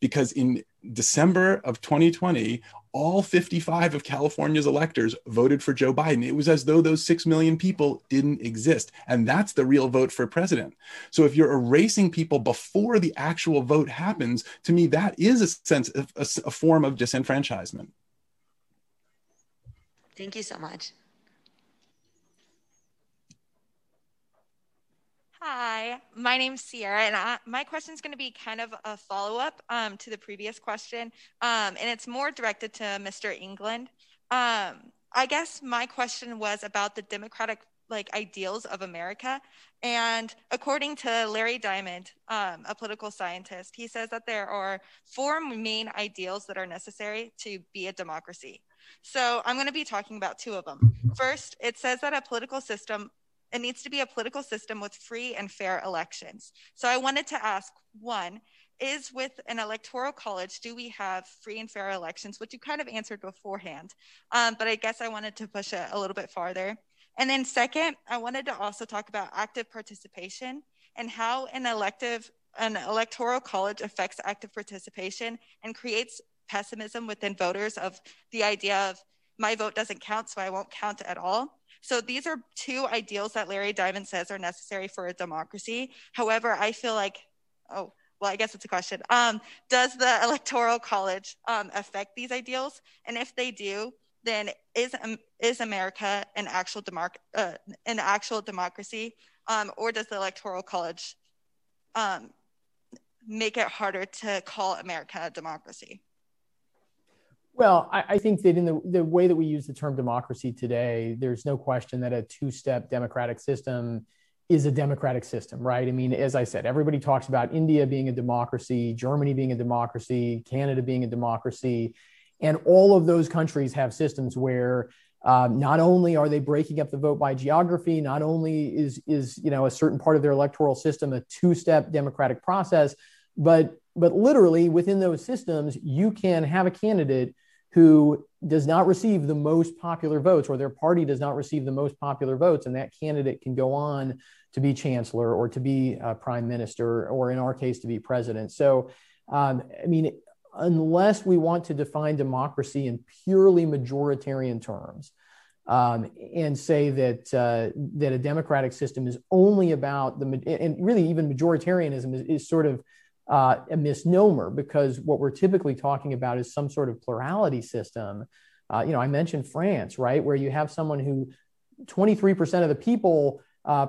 because in December of 2020, all 55 of California's electors voted for Joe Biden. It was as though those 6 million people didn't exist. And that's the real vote for president. So if you're erasing people before the actual vote happens, to me, that is a form of disenfranchisement. Thank you so much. Hi, my name's Sierra, and my question is going to be kind of a follow-up to the previous question, and it's more directed to Mr. England. I guess my question was about the democratic ideals of America, and according to Larry Diamond, a political scientist, he says that there are 4 main ideals that are necessary to be a democracy. So I'm going to be talking about 2 of them. First, it says that it needs to be a political system with free and fair elections. So I wanted to ask, 1, is with an electoral college, do we have free and fair elections, which you kind of answered beforehand, but I guess I wanted to push it a little bit farther. And then second, I wanted to also talk about active participation and how an electoral college affects active participation and creates pessimism within voters of the idea of my vote doesn't count, so I won't count at all. So these are 2 ideals that Larry Diamond says are necessary for a democracy. However, I feel like, I guess it's a question. Does the electoral college affect these ideals? And if they do, then is America an actual democracy, or does the electoral college make it harder to call America a democracy? Well, I think that in the way that we use the term democracy today, there's no question that a 2-step democratic system is a democratic system, right? I mean, as I said, everybody talks about India being a democracy, Germany being a democracy, Canada being a democracy. And all of those countries have systems where not only are they breaking up the vote by geography, not only is a certain part of their electoral system a 2-step democratic process, but literally within those systems, you can have a candidate who does not receive the most popular votes, or their party does not receive the most popular votes, and that candidate can go on to be chancellor or to be prime minister, or in our case, to be president. So, unless we want to define democracy in purely majoritarian terms and say that a democratic system is only about and really even majoritarianism is sort of a misnomer, because what we're typically talking about is some sort of plurality system. I mentioned France, right, where you have someone who 23% of the people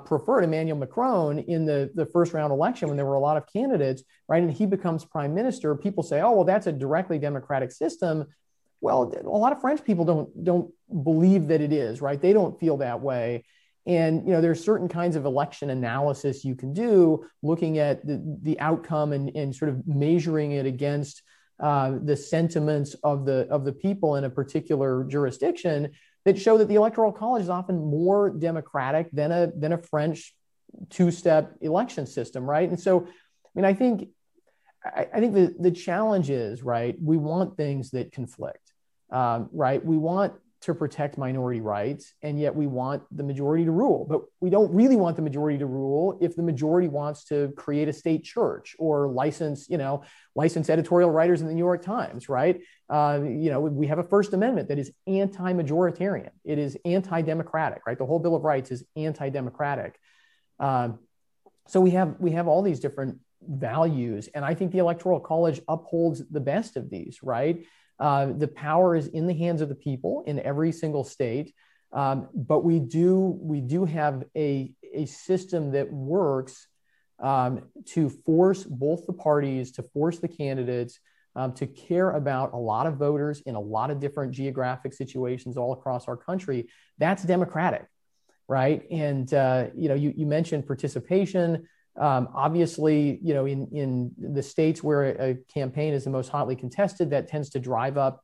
preferred Emmanuel Macron in the first round election when there were a lot of candidates, right, and he becomes prime minister. People say, oh, well, that's a directly democratic system. Well, a lot of French people don't believe that it is, right? They don't feel that way. And, there's certain kinds of election analysis you can do, looking at the outcome and sort of measuring it against the sentiments of the people in a particular jurisdiction that show that the Electoral College is often more democratic than a French two-step election system, right? And so, I mean, I think the challenge is, right, we want things that conflict, right? We want to protect minority rights, and yet we want the majority to rule. But we don't really want the majority to rule if the majority wants to create a state church or license, you know, license editorial writers in the New York Times, right? You know, we have a First Amendment that is anti-majoritarian. It is anti-democratic, right? The whole Bill of Rights is anti-democratic. So we have all these different values, and I think the Electoral College upholds the best of these, right? The power is in the hands of the people in every single state, but we do have a system that works to force both the parties, to force the candidates to care about a lot of voters in a lot of different geographic situations all across our country. That's democratic, right? And you know, you mentioned participation. Obviously, you know, in the states where a campaign is the most hotly contested, that tends to drive up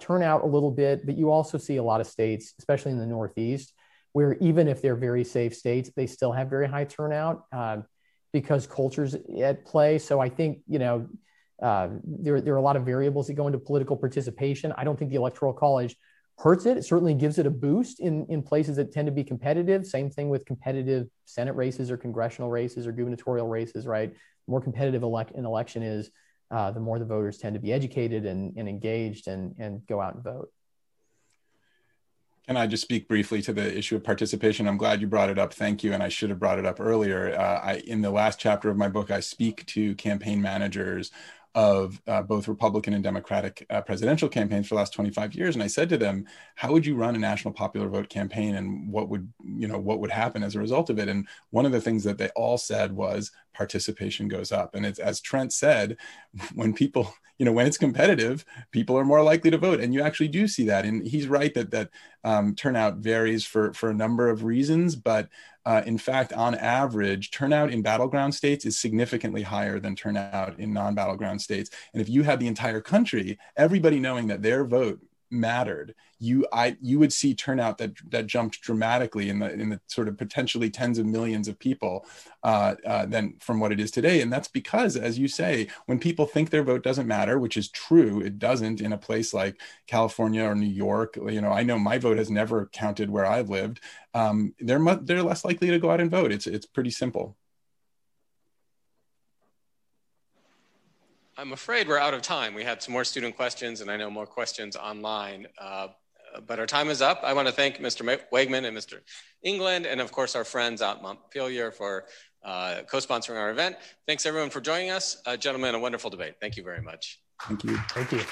turnout a little bit. But you also see a lot of states, especially in the Northeast, where even if they're very safe states, they still have very high turnout because culture's at play. So I think, you know, there are a lot of variables that go into political participation. I don't think the Electoral College hurts it. It certainly gives it a boost in places that tend to be competitive. Same thing with competitive Senate races or congressional races or gubernatorial races, right? The more competitive an election is, the more the voters tend to be educated and engaged and go out and vote. Can I just speak briefly to the issue of participation? I'm glad you brought it up. Thank you. And I should have brought it up earlier. In the last chapter of my book, I speak to campaign managers of both Republican and Democratic presidential campaigns for the last 25 years. And I said to them, how would you run a national popular vote campaign, and what would happen as a result of it? And one of the things that they all said was participation goes up. And it's, as Trent said, when people, you know, when it's competitive, people are more likely to vote. And you actually do see that. And he's right that turnout varies for a number of reasons, but in fact, on average, turnout in battleground states is significantly higher than turnout in non-battleground states. And if you had the entire country, everybody knowing that their vote mattered, you would see turnout that jumped dramatically in the sort of potentially tens of millions of people than from what it is today. And that's because, as you say, when people think their vote doesn't matter, which is true, it doesn't in a place like California or New York. You know, I know my vote has never counted where I've lived. They're less likely to go out and vote. It's pretty simple. I'm afraid we're out of time. We had some more student questions, and I know more questions online, but our time is up. I want to thank Mr. Wegman and Mr. England, and of course, our friends out Montpelier for co-sponsoring our event. Thanks everyone for joining us. Gentlemen, a wonderful debate. Thank you very much. Thank you. Thank you.